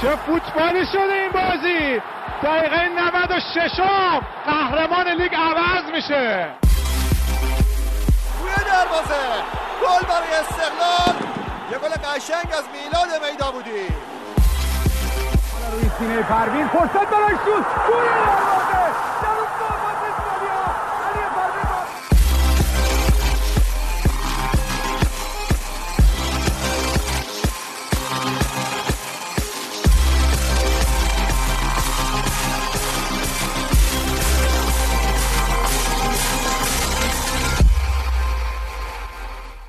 چه فوتبالی شده این بازی. دقیقه 96 قهرمان لیگ عوض میشه. روی دروازه گل برای استقلال. یه گل قشنگ از میلاد میدا بودی. حالا روی سینه پرویز فرصت برای شوت. گل دروازه.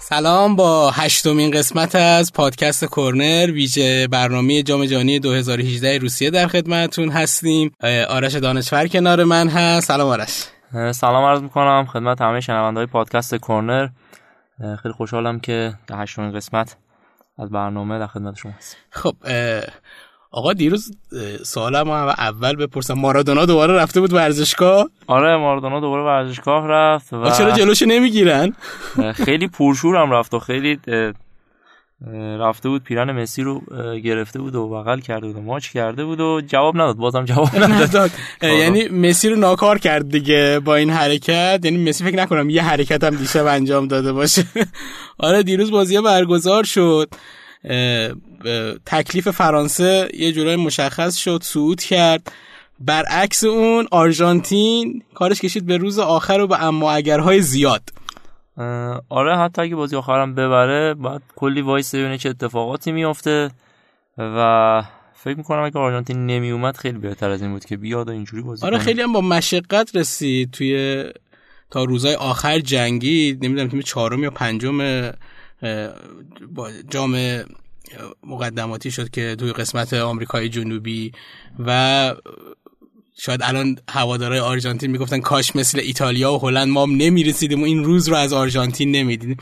سلام، با هشتمین قسمت از پادکست کرنر ویژه برنامه جام جهانی 2018 روسیه در خدمتتون هستیم. آرش دانشفر کنار من هست. سلام آرش. سلام عرض میکنم خدمت همه شنونده‌های پادکست کرنر. خیلی خوشحالم که در هشتمین قسمت از برنامه در خدمت شما هستم. خب آقا دیروز سوالم اول بپرسم، مارادونا دوباره رفته بود ورزشگاه؟ آره مارادونا دوباره ورزشگاه رفت و چرا جلوشو نمیگیرن؟ خیلی پرشورم رفت و خیلی رفته بود پیرن مسی رو گرفته بود و بغل کرده بود و ماچ کرده بود و جواب نداد، بازم جواب نداد. یعنی مسی رو ناکار کرد دیگه با این حرکت. یعنی مسی فکر نکنم یه حرکت هم دیشب انجام داده باشه. آره دیروز بازی برگزار شد. تکلیف فرانسه یه جورای مشخص شد، صعود کرد. برعکس اون آرژانتین کارش کشید به روز آخر و به اما اگرهای زیاد. آره حتی اگه بازی آخرم ببره بعد کلی وایس ببینه چه اتفاقاتی میفته و فکر میکنم اگه آرژانتین نمیومد خیلی بهتر از این بود که بیاد و اینجوری بازی کنه. آره خیلی هم با مشقت رسید توی تا روزهای آخر جنگید. نمیدونم تیم چهارم یا پنجم با جام مقدماتی شد که توی قسمت آمریکای جنوبی و شاید الان هوادارهای آرژانتین میگفتن کاش مثل ایتالیا و هلند ما نمیرسیدیم و این روز رو از آرژانتین نمیدیدیم.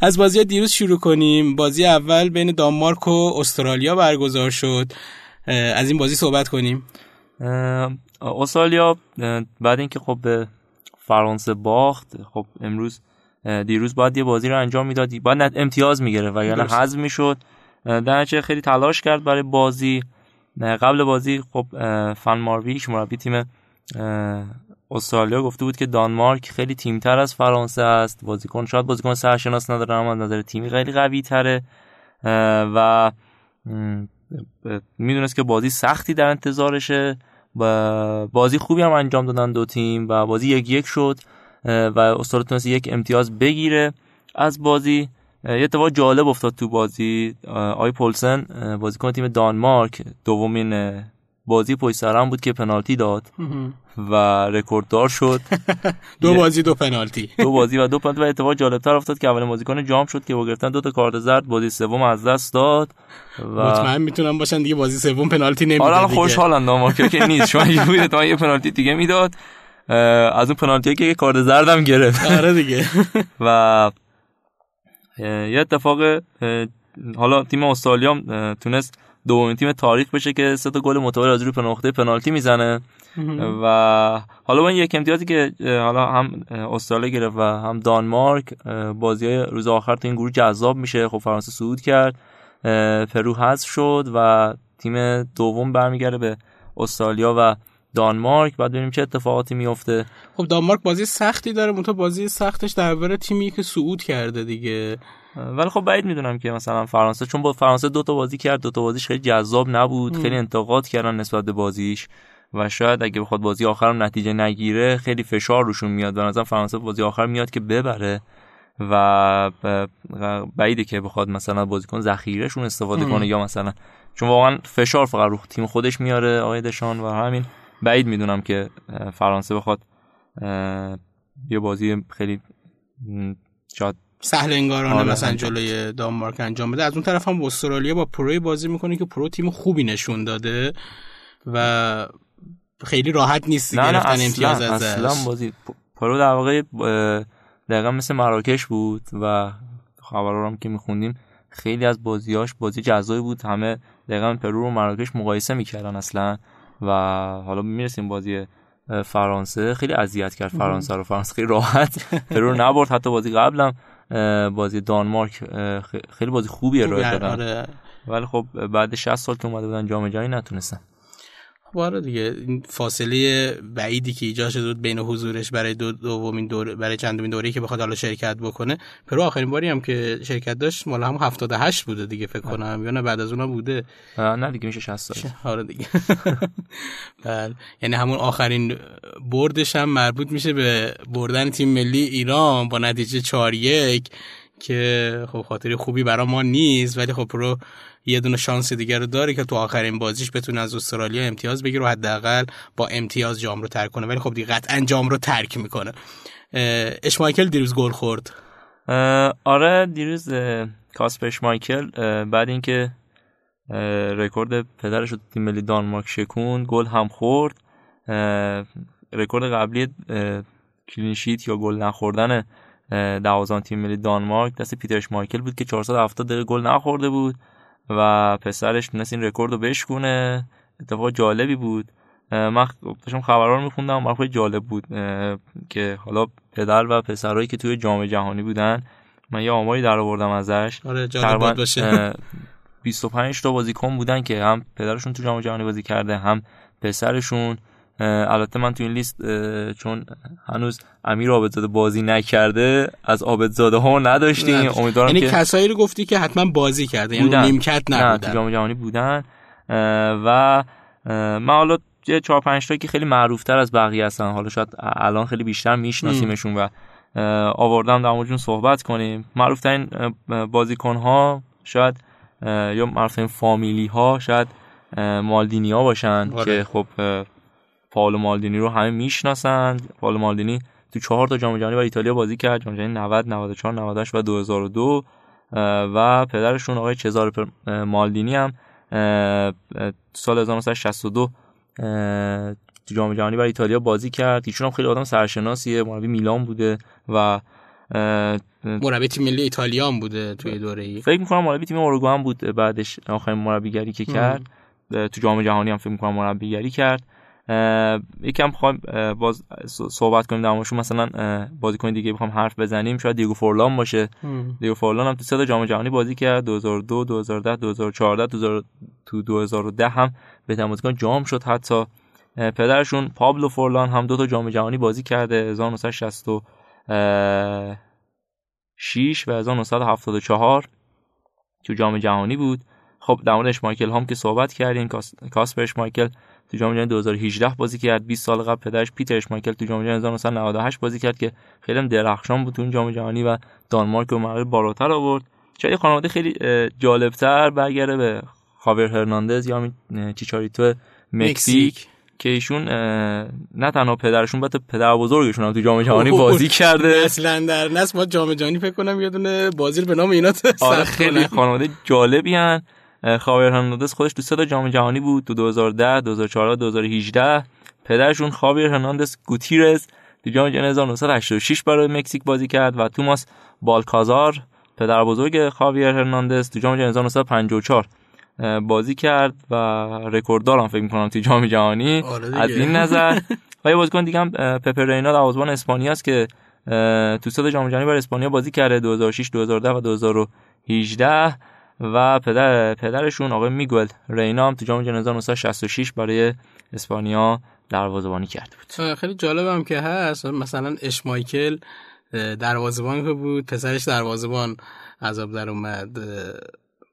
از بازی دیروز شروع کنیم. بازی اول بین دانمارک و استرالیا برگزار شد. از این بازی صحبت کنیم. استرالیا بعد اینکه خب به فرانسه باخت، خب دیروز باید یه بازی رو انجام میداد، باید نه امتیاز میگرفت وگرنه حذف میشد. درنچه خیلی تلاش کرد برای بازی. قبل بازی خب فن مارویش مربی تیم استرالیا گفته بود که دانمارک خیلی تیمتر از فرانسه است، بازیکن شاید بازیکن سرشناس نداره اما از نظر تیمی خیلی قوی تره و میدونست که بازی سختی در انتظارشه. بازی خوبی هم انجام دادن دو تیم و بازی 1-1 شد و استرالیا تونست یک امتیاز بگیره از بازی. یه اتفاق جالب افتاد تو بازی. آی پولسن بازیکن تیم دانمارک دومین بازی پشت سر هم بود که پنالتی داد و رکورددار شد. دو بازی و دو پنالتی. و اتفاق جالبتر افتاد که اولین بازیکن جام شد که با گرفتن 2 تا کارت زرد بازی سوم از دست داد و مطمئن میتونم باشن دیگه بازی سوم پنالتی نمیداد. آره خوشحالن دانمارک که نیست، چون یه پنالتی دیگه میداد. از اون پنالتیه که کارت زرد هم گرفت. آره دیگه. و یه اتفاق، حالا تیم استرالیا تونست دومین تیم تاریخ بشه که 3 تا گل متوالی از روی نقطه پنالتی میزنه و حالا با یک امتیازی که حالا هم استرالیا گرفت و هم دانمارک، بازی‌های روز آخر تو این گروه جذاب میشه. خب فرانسه صعود کرد، پرو حذف شد و تیم دوم برمیگرده به استرالیا و دانمارک. بعد ببینیم چه اتفاقاتی میفته. خب دانمارک بازی سختی داره، منتها بازی سختش در برابر تیمی که صعود کرده دیگه. ولی خب بعید میدونم که مثلا فرانسه، چون با فرانسه 2 تا بازی کرد، 2 تا بازیش خیلی جذاب نبود. خیلی انتقاد کردن نسبت به بازیش و شاید اگه بخواد بازی آخرم نتیجه نگیره خیلی فشار روشون میاد و مثلا فرانسه بازی آخر میاد که ببره و بعیده که بخواد مثلا بازیکن ذخیرهشون استفاده کنه یا مثلا چون واقعا فشار فقط رو تیم خودش میاره آقای دشان و همین. بعید میدونم که فرانسه بخواد یه بازی خیلی شاید سهل انگارانه مثلا جلوی دانمارک انجام بده. از اون طرف هم استرالیا با پروی بازی میکنه که پرو تیم خوبی نشون داده و خیلی راحت نیست گرفتن امتیاز ازش. اصلا بازی پرو در واقع دقیقا مثل مراکش بود و خبرها هم که میخوندیم خیلی از بازیاش بازی جزایی بود، همه دقیقا پرو و مراکش مقایسه میکردن اصلا. و حالا میرسیم بازی فرانسه. خیلی اذیت کرد فرانسه رو، فرانسه خیلی راحت پرو نبرد. حتی بازی قبلم بازی دانمارک خیلی بازی خوبی ارائه دادن ولی خب بعد 60 سال که اومده بودن جام جهانی نتونستن. باره دیگه این فاصله بعیدی که ایجاد شده بین حضورش برای دومین دوره، برای چندمین دوره‌ای که بخواد حالا شرکت بکنه، پرو آخرین باری هم که شرکت داشت مال هم 78 بوده دیگه فکر کنم، یا نه بعد از اونها بوده، نه دیگه میشه 60 سال. آره دیگه. بله، یعنی همون آخرین بردش هم مربوط میشه به بردن تیم ملی ایران با نتیجه 4-1 که خب خاطره خوبی برای ما نیست، ولی خب پرو یه دونه شانس دیگه رو داره که تو آخرین بازیش بتونه از استرالیا امتیاز بگیره و حداقل با امتیاز جام رو ترک کنه، ولی خب دیگه قطعاً جام رو ترک میکنه. اشمایکل دیروز گل خورد. آره دیروز کاسپر اشمایکل بعد اینکه رکورد پدرش رو تیم ملی دانمارک شکوند، گل هم خورد. رکورد قبلی کلین شیت یا گل نخوردن دروازه‌بان تیم ملی دانمارک دست پیتر اشمایکل بود که 470 دقیقه گل نخورده بود و پسرش تونست این رکورد رو بشکنه. اتفاق جالبی بود، من داشتم خبرها رو میخوندم، برام خیلی جالب بود که حالا پدر و پسرایی که توی جام جهانی بودن، من یه آماری در آوردم ازش. آره جالب باشه. 25 تا بازیکن بودن که هم پدرشون تو جام جهانی بازی کرده هم پسرشون. البته من تو این لیست چون هنوز امیر عابدزاده بازی نکرده از عابدزاده ها نداشتیم، امیدوارم یعنی که کسایی رو گفتی که حتما بازی کرده بودن. یعنی نیمکت نبودن، تو جام جهانی بودن. و من حالا 4-5 تا که خیلی معروف تر از بقیه هستن، حالا شاید الان خیلی بیشتر میشناسیمشون و آوردم در موردشون صحبت کنیم. معروف ترین بازیکن ها شاید یا معروف ترین فامیلی ها شاید مالدینی ها باشن. آره. که خب فالو مالدینی رو همه میشناسن. فالو مالدینی تو 4 تا جام جهانی برای ایتالیا بازی کرد، جام جهانی 90، 94، 98 و 2002 و پدرشون آقای چزار مالدینی هم سال 1962 تو جام جهانی برای ایتالیا بازی کرد. ایشون هم خیلی آدم سرشناسیه، مربی میلان بوده و مربی تیم ملی ایتالیا هم بوده توی دوره‌ای. فکر می‌کنم مربی تیم اوروگو هم بود بعدش، آخرین مربیگری که کرد تو جام جهانی هم فکر می‌کنم مربیگری کرد. یکم بخوایم باز صحبت کنیم در موردش، مثلا بازیکن دیگه بخوام حرف بزنیم شاید دیگو فورلان باشه. دیگو فورلان هم تو 3 تا جام جهانی بازی کرد، 2002، 2010، 2014. تو 2010 هم بهترین بازیکن جام شد. حتی پدرشون پابلو فورلان هم 2 تا جام جهانی بازی کرده، 1966 و 1974 تو جام جهانی بود. خب در مورد اشمایکل هم که صحبت کردیم، کاسپر اشمایکل تو جام جهانی 2018 بازی کرد. 20 سال قبل پدرش پیتر اشمایکل تو جام جهانی 1998 بازی کرد که خیلی هم درخشان بود تو اون جام جهانی و دانمارک رو معمولی بالاتر آورد. چه خانواده خیلی جالب‌تر برگره به خاویر هرناندز یا همین چیچاریتو مکزیک که ایشون نه تنها پدرشون بلکه پدر بزرگشون هم تو جام جهانی بازی کرده. اصلا در نسل ما جام جهانی فکر کنم یه دونه بازی به نام اینا سر. خیلی خانواده جالبی هن. خاویر هرناندز خودش تو 3 تا جام جهانی بود، تو 2010، 2014، 2018. پدرشون خاویر هرناندز گوتیرز تو جام جهانی 1986 برای مکزیک بازی کرد و توماس بالکازار پدر بزرگ خاویر هرناندز تو جام جهانی 1954 بازی کرد و رکورددارم فکر می‌کنم تو جام جهانی. آره از این نظر. و یه بازیکن دیگه هم پیپر رینال دروازه‌بان اسپانیا است که تو 3 تا جام جهانی برای اسپانیا بازی کرده، 2006، 2010 و 2018. و پدرشون آقای میگل رینا هم تو جام جهانی 1966 برای اسپانیا دروازه‌بانی کرده بود. خیلی جالبم که هست، مثلا اشمایکل دروازه‌بان که بود، پسرش دروازه‌بان عذاب در اومد.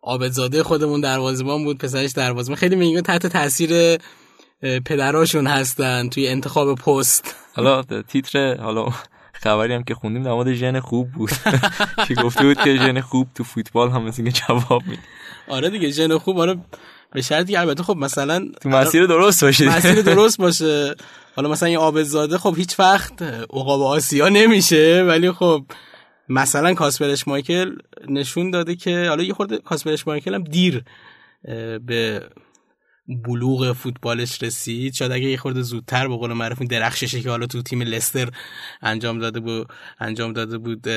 عابدزاده خودمون دروازه‌بان بود، پسرش دروازه‌بان. خیلی میگن تحت تاثیر پدراشون هستن توی انتخاب پست. حالا تیتر حالا خبری هم که خوندیم در مورد ژن خوب بود که گفته بود که ژن خوب تو فوتبال هم مثلا جواب میده. آره دیگه ژن خوب، آره به شرطی البته خب مثلا تو مسیر درست باشه. مسیر درست باشه. حالا مثلا این عابدزاده خب هیچ وقت عقاب آسیا نمیشه، ولی خب مثلا کاسپر اشمایکل نشون داده که حالا یه خورده کاسپر اشمایکل هم دیر به بلوغ فوتبالش رسید، شاید اگه یه خورده زودتر به قول معروف این درخششی که حالا تو تیم لستر انجام داده بود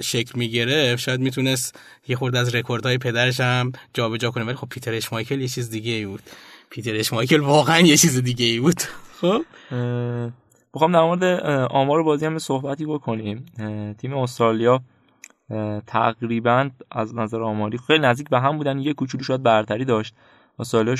شکل میگرفت، شاید میتونست یه خورده از رکوردهای پدرش هم جابجا کنه. ولی خب پیتر اشمایکل یه چیز دیگه ای بود. پیتر اشمایکل واقعا یه چیز دیگه ای بود. خب می‌خوام در مورد آمار بازی هم صحبتی بکنیم. تیم استرالیا تقریبا از نظر آماری خیلی نزدیک به هم بودن، یک کوچولو شاید برتری داشت. سال‌ها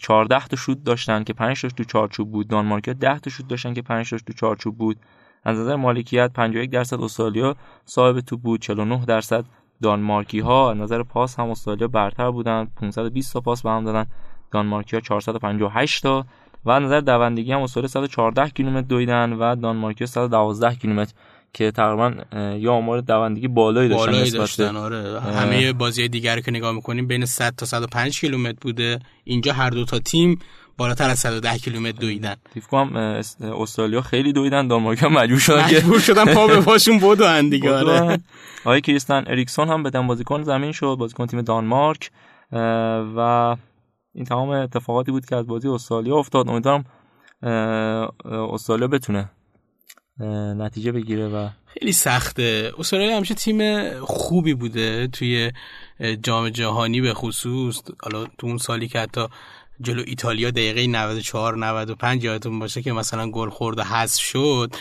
14 تا شوت داشتن که 5 تاش تو چارچوب بود، دانمارک 10 تا شوت داشتن که 5 تاش تو چارچوب بود. از نظر مالکیت 51% استرالیا صاحب توپ بود، 49% دانمارکی‌ها. از نظر پاس هم استرالیا برتر بودن، 520 تا پاس به هم دادن، دانمارکی‌ها 458 تا. و از نظر دوندگی هم استرالیا 114 کیلومتر دویدن و دانمارکی‌ها 112 کیلومتر که تقریبا یا آمار دوندگی بالایی داشتن نسبت آره. همه بازی‌های دیگر که نگاه می‌کنیم بین 100 تا 105 کیلومتر بوده، اینجا هر دو تا تیم بالاتر از 110 کیلومتر دویدن. تیفکم استرالیا خیلی دویدن، دانمارکی‌ها مجبور شدن پا به پاشون بدوئن دیگه. آره. آقای کریستن اریکسون هم بدن بازیکن زمین شد، بازیکن تیم دانمارک. و این تمام اتفاقاتی بود که از بازی استرالیا افتاد. امیدوارم استرالیا بتونه نتیجه بگیره و خیلی سخته. استرالیا همیشه تیم خوبی بوده توی جام جهانی به خصوص، حالا تو اون سالی که حتی جلو ایتالیا دقیقه 94 95 یادتون باشه که مثلا گل خورد و حذف شد،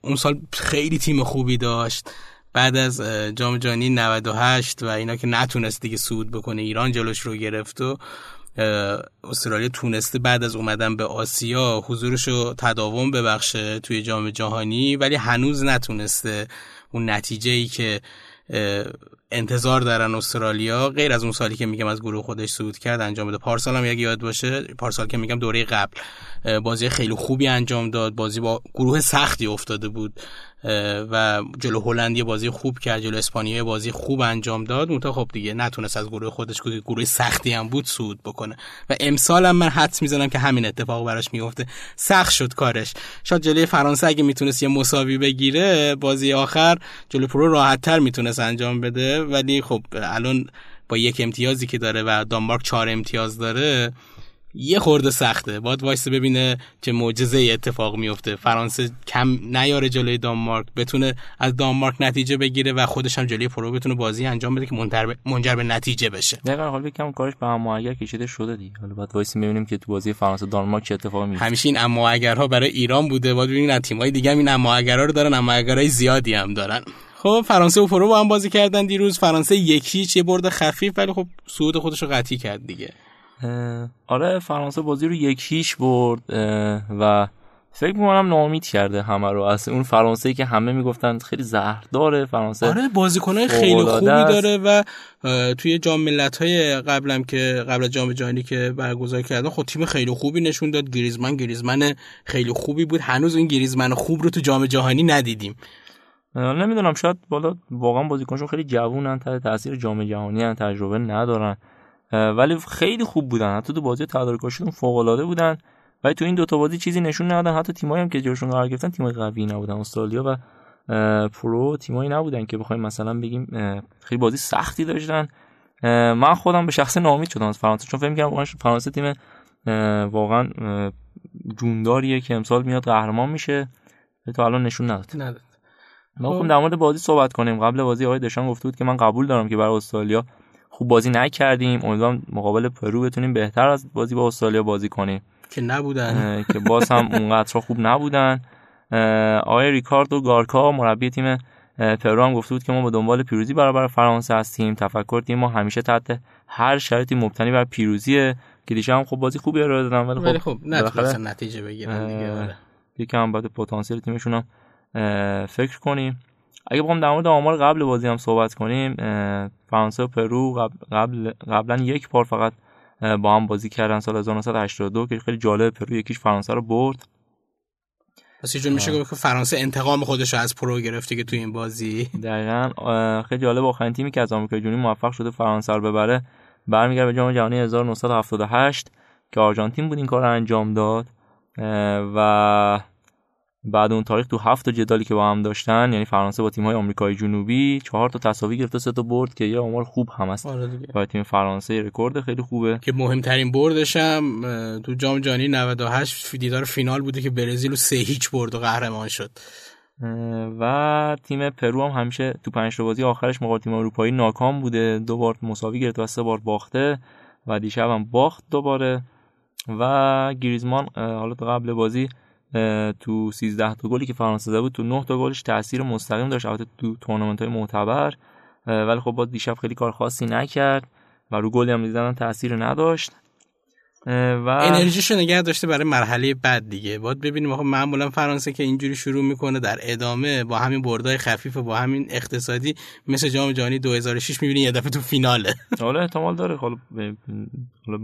اون سال خیلی تیم خوبی داشت. بعد از جام جهانی 98 و اینا که نتونست دیگه صعود بکنه، ایران جلوش رو گرفت و استرالیا تونسته بعد از اومدن به آسیا حضورشو تداوم ببخشه توی جام جهانی، ولی هنوز نتونسته اون نتیجه‌ای که انتظار دارن استرالیا، غیر از اون سالی که میگم از گروه خودش صعود کرد، انجام بده. پارسال هم اگه یاد باشه، پارسال که میگم دوره قبل، بازی خیلی خوبی انجام داد، بازی با گروه سختی افتاده بود و جلو هلند یه بازی خوب کرد، جلو اسپانیا یه بازی خوب انجام داد، اونتا خب دیگه نتونست از گروه خودش که گروه سختی هم بود صعود بکنه. و امسال هم من حدس میزنم که همین اتفاق براش میفته. سخت شد کارش. شاید جلوی فرانسه اگه میتونست یه مساوی بگیره، بازی آخر جلو پرو راحت‌تر میتونست انجام بده، ولی خب الان با یک امتیازی که داره و دانمارک 4 امتیاز داره، یه خورده سخته. باید وایسه ببینه چه معجزه‌ای اتفاق میفته، فرانسه کم نیاره جلوی دانمارک، بتونه از دانمارک نتیجه بگیره و خودش هم جلوی پرو بتونه بازی انجام بده که منجر به نتیجه بشه. دقیقاً حالا یکم کارش به اما اگر کشیده شده دیگه. حالا باید وایسه ببینیم که تو بازی فرانسه دانمارک چه اتفاقی میفته. همیشه این اما اگرها برای ایران بوده، باید ببینیم تیم‌های دیگه هم این اما اگرها رو دارن، اما اگرهای زیادی هم دارن. خب فرانسه و پرو با هم بازی کردن دیروز، فرانسه 1-0 یه برد خفیف، ولی خب صعود خودش رو قطعی کرد دیگه. آره فرانسه بازی رو 1-0 برد و فکر می‌کنم ناامید کرده همه رو. اصلا اون فرانسه‌ای که همه میگفتن خیلی زهرداره فرانسه، آره بازیکن‌های خیلی خوبی داره و توی جام ملت‌های قبلم که قبل از جام جهانی که برگزار کردن، خب تیم خیلی خوبی نشون داد. گریزمان خیلی خوبی بود، هنوز این گریزمان خوب رو تو جام جهانی ندیدیم. نمیدونم، شاید بالا واقعا بازیکنشون خیلی جوونن، تحت تاثیر جام جهانی ان، تجربه ندارن، ولی خیلی خوب بودن. حتی تو بازی تدارکشون فوق‌العاده بودن، ولی تو این دوتا بازی چیزی نشون ندادن. حتی تیمایی هم که جلوشون قرار گرفتن تیمای قوی نبودن. استرالیا و پرو تیمایی نبودن که بخوایم مثلا بگیم خیلی بازی سختی داشتن. من خودم به شخصه ناامید شدم از فرانسه، چون فکر می‌کردم فرانسه تیم واقعا جونداریه که امسال میاد قهرمان میشه، تا الان نشون نداد. ما می‌خوام در مورد بازی صحبت کنیم. قبل بازی آقای دشان گفته بود که من قبول دارم که برای استرالیا خوب بازی نکردیم، امیدوارم مقابل پرو بتونیم بهتر از بازی با استرالیا بازی کنیم که نبودن، که باز هم اونقدر خوب نبودن. آقای ریکاردو گارکا مربی تیم پرو هم گفته بود که ما به دنبال پیروزی برابر فرانسه هستیم، تفکر تیم ما همیشه تحت هر شرایطی مبتنی بر پیروزیه. که دیشب هم خب بازی خوبی ارائه دادن، ولی خب نتونستن نتیجه بگیرن دیگه. یکم بعد پتانسیل تیمشون فکر کنیم. اگه بخوام در مورد آمار قبل بازی هم صحبت کنیم، فرانسه و پرو قبلا یک بار فقط با هم بازی کردن سال 1982 که خیلی جالب، پرو یکیش فرانسه رو برد. پس یه جور میشه که فرانسه انتقام خودش رو از پرو گرفته که توی این بازی دقیقاً خیلی جالب. آخرین تیمی که از آمریکای جنوبی موفق شده فرانسه رو ببره برمیگرده به جام جهانی 1978 که آرژانتین بود این کار رو انجام داد. و بعد اون تاریخ تو 7 تا جدالی که با هم داشتن، یعنی فرانسه با تیم‌های آمریکای جنوبی 4 تا تساوی گرفت، 3 تا برد، که یه آمار خوب هم است برای تیم فرانسه، رکورد خیلی خوبه که مهمترین بردش هم تو جام جهانی 98 دیدار فینال بوده که برزیل رو 3-0 برد و قهرمان شد. و تیم پرو هم همیشه تو 5 تا بازی آخرش مقابل تیم اروپایی ناکام بوده، 2 بار مساوی گرفت و 3 بار باخته و دیشب هم باخت دوباره. و گریزمان حالا قبل بازی تو 13 تا گلی که فرانسه زده بود تو 9 تا گلش تاثیر مستقیم داشت، البته تو تورنمنت‌های معتبر، ولی خب باز دیشب خیلی کار خاصی نکرد و رو گلی هم زدن تاثیر نداشت و انرژیشو نگه داشته برای مرحله بعد دیگه. باید ببینیم آخه معمولا فرانسه که اینجوری شروع میکنه در ادامه با همین بردای خفیف و با همین اقتصادی مثل جام جهانی 2006 میبینی یه دفعه تو فیناله. حالا احتمال داره حالا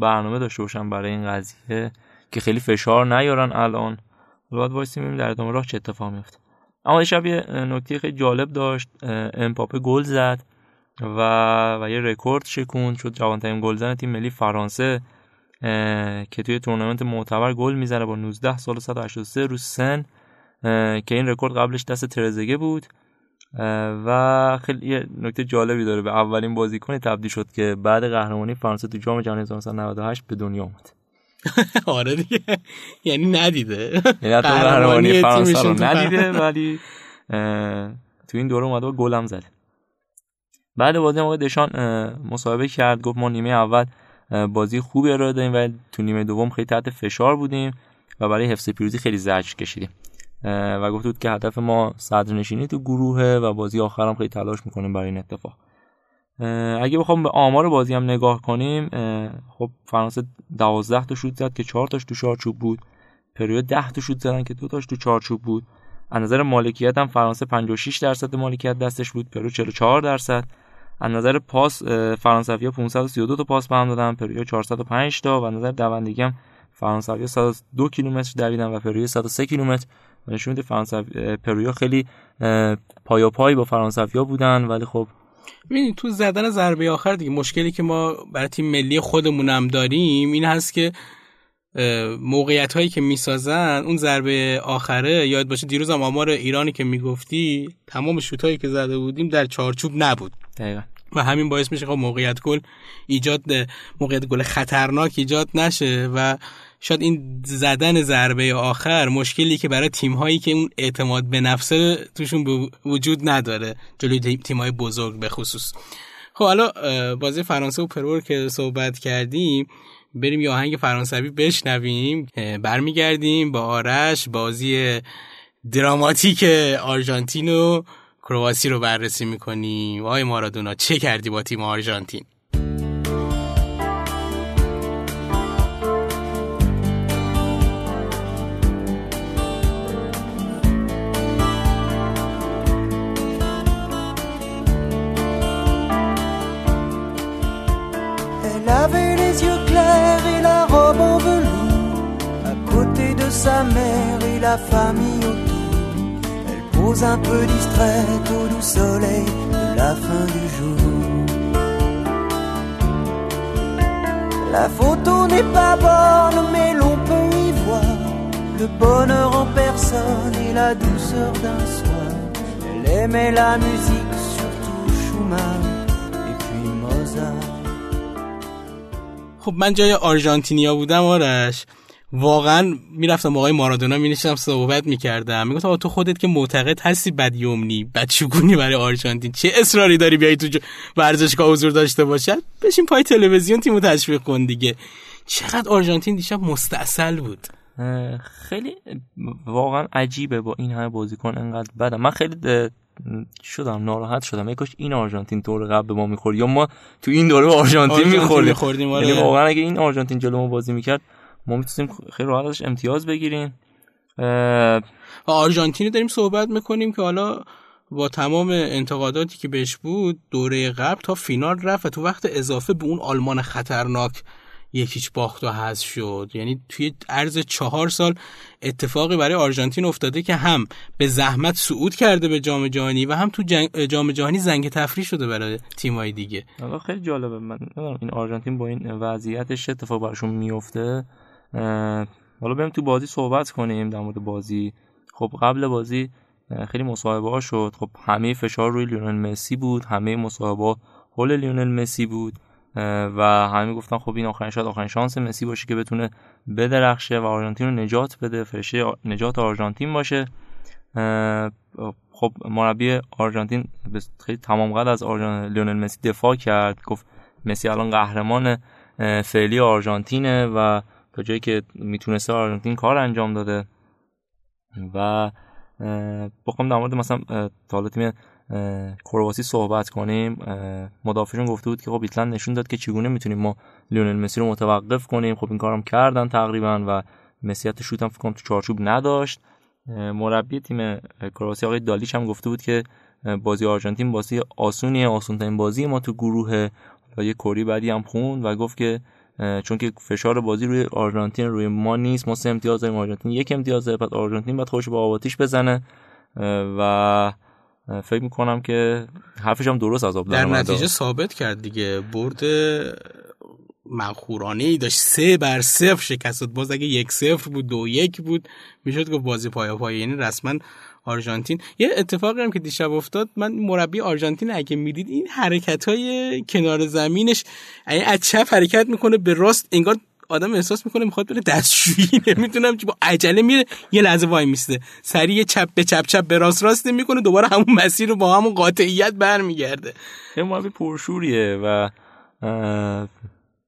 برنامه داشته باشن برای این قضیه که خیلی فشار نیارن الان، بعد وایس میبینیم در ادامه راه چه اتفاق میفته. اما دیشب یه نکته خیلی جالب داشت، امپاپه گل زد و یه رکورد شکوند، شد جوان‌ترین گلزن تیم ملی فرانسه که توی تورنمنت معتبر گل میزنه با 19 سال و 183 روز سن، که این رکورد قبلش دست ترزگه بود و خیلی یه نکته جالبی داره، به اولین بازیکن تبدیل شد که بعد قهرمانی فرانسه تو جام جهانی 1998 به دنیا اومد. آره دیگه، یعنی ندیده، یعنی حتی قهرمانی فرانسه رو ندیده، ولی تو این دوره اومده و گل هم زده. بعد بازی هم دشان مصاحبه کرد، گفت ما نیمه اول بازی خوبی ارائه دادیم و تو نیمه دوم خیلی تحت فشار بودیم و برای حفظ پیروزی خیلی زجر کشیدیم و گفت بود که هدف ما صدرنشینی تو گروهه و بازی آخر هم خیلی تلاش میکنیم برای این اتفاق. اگه بخوام به آمار بازی هم نگاه کنیم، خب فرانسه 12 تا شوت زد که 4 تاش تو چارچوب بود، پرو 10 تا شوت زدن که 2 تاش تو چارچوب بود. از نظر مالکیت هم فرانسه 56% مالکیت دستش بود، پرو 44%. از نظر پاس فرانسویا 532 تا پاس به هم دادن، پرو 405 تا و از نظر دوندگی هم فرانسویا 102 کیلومتر دویدن و پرو 103 کیلومتر. نشون میده پرو خیلی پایاپای با فرانسویا بودن، ولی خب ببینید تو زدن ضربه آخر دیگه مشکلی که ما برای تیم ملی خودمون هم داریم این هست که موقعیت هایی که میسازن اون ضربه آخره، یاد باشه دیروز هم آمار ایرانی که میگفتی تمام شوت هایی که زده بودیم در چارچوب نبود دقیقاً و همین باعث میشه خب موقعیت گل خطرناک ایجاد نشه و شاید این زدن ضربه آخر مشکلی که برای تیم‌هایی که اون اعتماد به نفس توشون وجود نداره جلوی تیم‌های بزرگ به خصوص. خب حالا بازی فرانسه و پرو که صحبت کردیم، بریم یه آهنگ فرانسوی بشنویم، برمیگردیم با آرش بازی دراماتیک آرژانتین و کرواسی رو بررسی می‌کنیم. وای مارادونا چه کردی با تیم آرژانتین؟ Sa mère et la famille autour. Elle pose un peu distraite au doux soleil de la fin du jour. La photo n'est pas bonne mais l'on peut y voir le bonheur en personne et la douceur d'un soir. Elle aimait la musique, surtout Schumann et puis Mozart. خب من جای آرژانتینیا بودم آرش، واقعا میرفتم با آقای مارادونا مینشستم صحبت میکردم، میگفتم تو خودت که معتقد هستی بدیومنی بدشگونی برای آرژانتین چه اصراری داری بیای تو ورزشگاه حضور داشته باشد، بشین پای تلویزیون تیمو تشویق کن دیگه. چقدر آرژانتین دیشب مستاصل بود، خیلی واقعا عجیبه با این همه بازیکن انقدر بدم. من خیلی ناراحت شدم، ای کاش این آرژانتین دور قبل به ما میخورد یا ما تو این دوره آرژانتین میخوردیم. یعنی واقعا اگه این آرژانتین جلو ما بازی میکرد ما میتونیم خیلی راحت ازش امتیاز بگیریم. آرژانتین رو داریم صحبت میکنیم که حالا با تمام انتقاداتی که بهش بود دوره قبل تا فینال رفت و تو وقت اضافه به اون آلمان خطرناک 1-0 باخت و حذف شد. یعنی توی عرض 4 سال اتفاقی برای آرژانتین افتاده که هم به زحمت صعود کرده به جام جهانی و هم تو جام جهانی زنگ تفریح شده برای تیم‌های دیگه. واقعا خیلی جالبه، من نمیدونم این آرژانتین با این وضعیتش اتفاق براشون میفته. حالا بریم تو بازی صحبت کنیم در مورد بازی. خب قبل بازی خیلی مصاحبه‌ها شد، خب همه فشار روی لیونل مسی بود، همه مصاحبه‌ها حول لیونل مسی بود و همه میگفتن خب این آخرین شاید آخرین شانس مسی باشه که بتونه بدرخشه و آرژانتین رو نجات بده، فرشه نجات آرژانتین باشه. خب مربی آرژانتین خیلی تمام قد از لیونل مسی دفاع کرد، گفت مسی الان قهرمان فعلی آرژانتینه و تا جایی که میتونسته آرژانتین کار انجام داده و بخوام در مورد مثلا تا حالا تیم کرواسی صحبت کنیم، مدافعشون گفته بود که خب ایتلند نشون داد که چگونه میتونیم ما لیونل مسی رو متوقف کنیم. خب این کارم کردن تقریبا و مسیت شوت هم فکر کنم تو چارچوب نداشت. مربی تیم کرواسی آقای دالیچ هم گفته بود که بازی آرژانتین بازی آسونیه، آسون‌ترین بازی ما تو گروه. یه کری بعدی هم خوند و گفت که چون که فشار بازی روی آرژانتین روی ما نیست، ما 3 امتیاز داریم، آرژانتین 1 امتیاز داره، بعد آرژانتین بعد خودش با آواتیش بزنه و فکر میکنم که حرفش هم درست از آب در نتیجه ثابت کرد دیگه. برد مغرورانه ای داشت، 3-0 شکست. باز اگه 1-0 بود 2-1 بود میشد که بازی پای یعنی رسما آرژانتین. یه اتفاقی هم که دیشب افتاد، من مربی آرژانتین اگه میدید این حرکت‌های کنار زمینش، یعنی از چپ حرکت میکنه به راست، انگار آدم احساس میکنه میخواد بره دستشویی، نمیدونم چی، با عجله میره یه لحظه وای میسته، سریع چپ به چپ، چپ به راست، راست میکنه، دوباره همون مسیر رو با همون قاطعیت برمیگرده. یه مربی پرشوریه و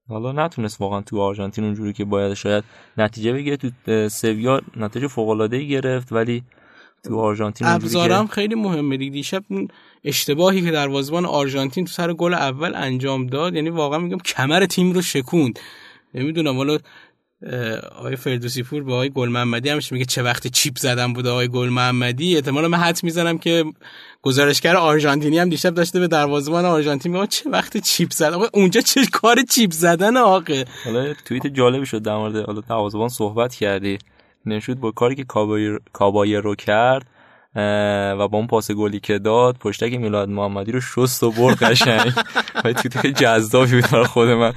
حالا نتونست واقعا تو آرژانتین اونجوری که باید شاید نتیجه بگیره. تو سویا نتیجه فوق العاده‌ای گرفت ولی تو آرژانتین ابزارم خیلی مهمه دیگه. دیشب اشتباهی که دروازه‌بان آرژانتین تو سر گل اول انجام داد، یعنی واقعا میگم کمر تیم رو شکوند. نمیدونم حالا آقای فردوسی پور با آقای گل محمدی همش میگه چه وقت چیپ زدن بود آقای گل محمدی، احتمالاً من حد میزنم که گزارشگر آرژانتینی هم دیشب داشته به دروازه‌بان آرژانتین میگه چه وقت چیپ زد. آقا اونجا چه کار چیپ زدن آقا. حالا توییت جالبی شد در مورد حالا دروازه‌بان صحبت کردی، نشود با کاری که کابایر رو کرد و با اون پاس گلی که داد پشتک میلاد محمدی رو شست و برد قشنگ و توییت جذابی بود برای خود من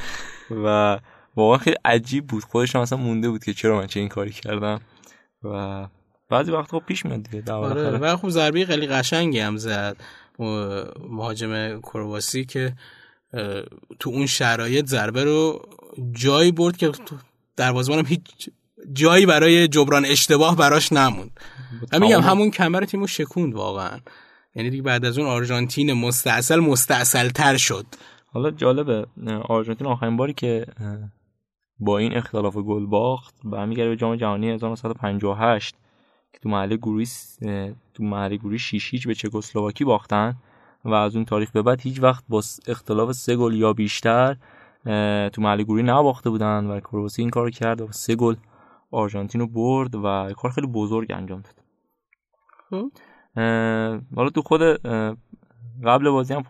و واقعا خیلی عجیب بود. خودش هم اصلا مونده بود که چرا من چه این کاری کردم و بعضی وقت خب پیش میاد دیگه. آره و خب ضربه خیلی قشنگی هم زد مهاجم کرواسی که تو اون شرایط ضربه رو جایی برد که دروازه‌بانم هیچ جایی برای جبران اشتباه براش نموند. من میگم همون کمر تیمو شکوند واقعا، یعنی دیگه بعد از اون آرژانتین مستعسل‌تر شد. حالا جالبه آرژانتین آخرین باری که با این اختلاف گل باخت برمیگرده به جام جهانی 1958 که تو مرحله گروهی 6-0 به چکسلواکی باختن و از اون تاریخ به بعد هیچ وقت با اختلاف 3 گل یا بیشتر تو مرحله گروهی نباخته بودن و کرواسی این کارو کرد و 3 گل آرژانتین رو برد و کار خیلی بزرگ انجام داد. حالا تو خود قبل بازی هم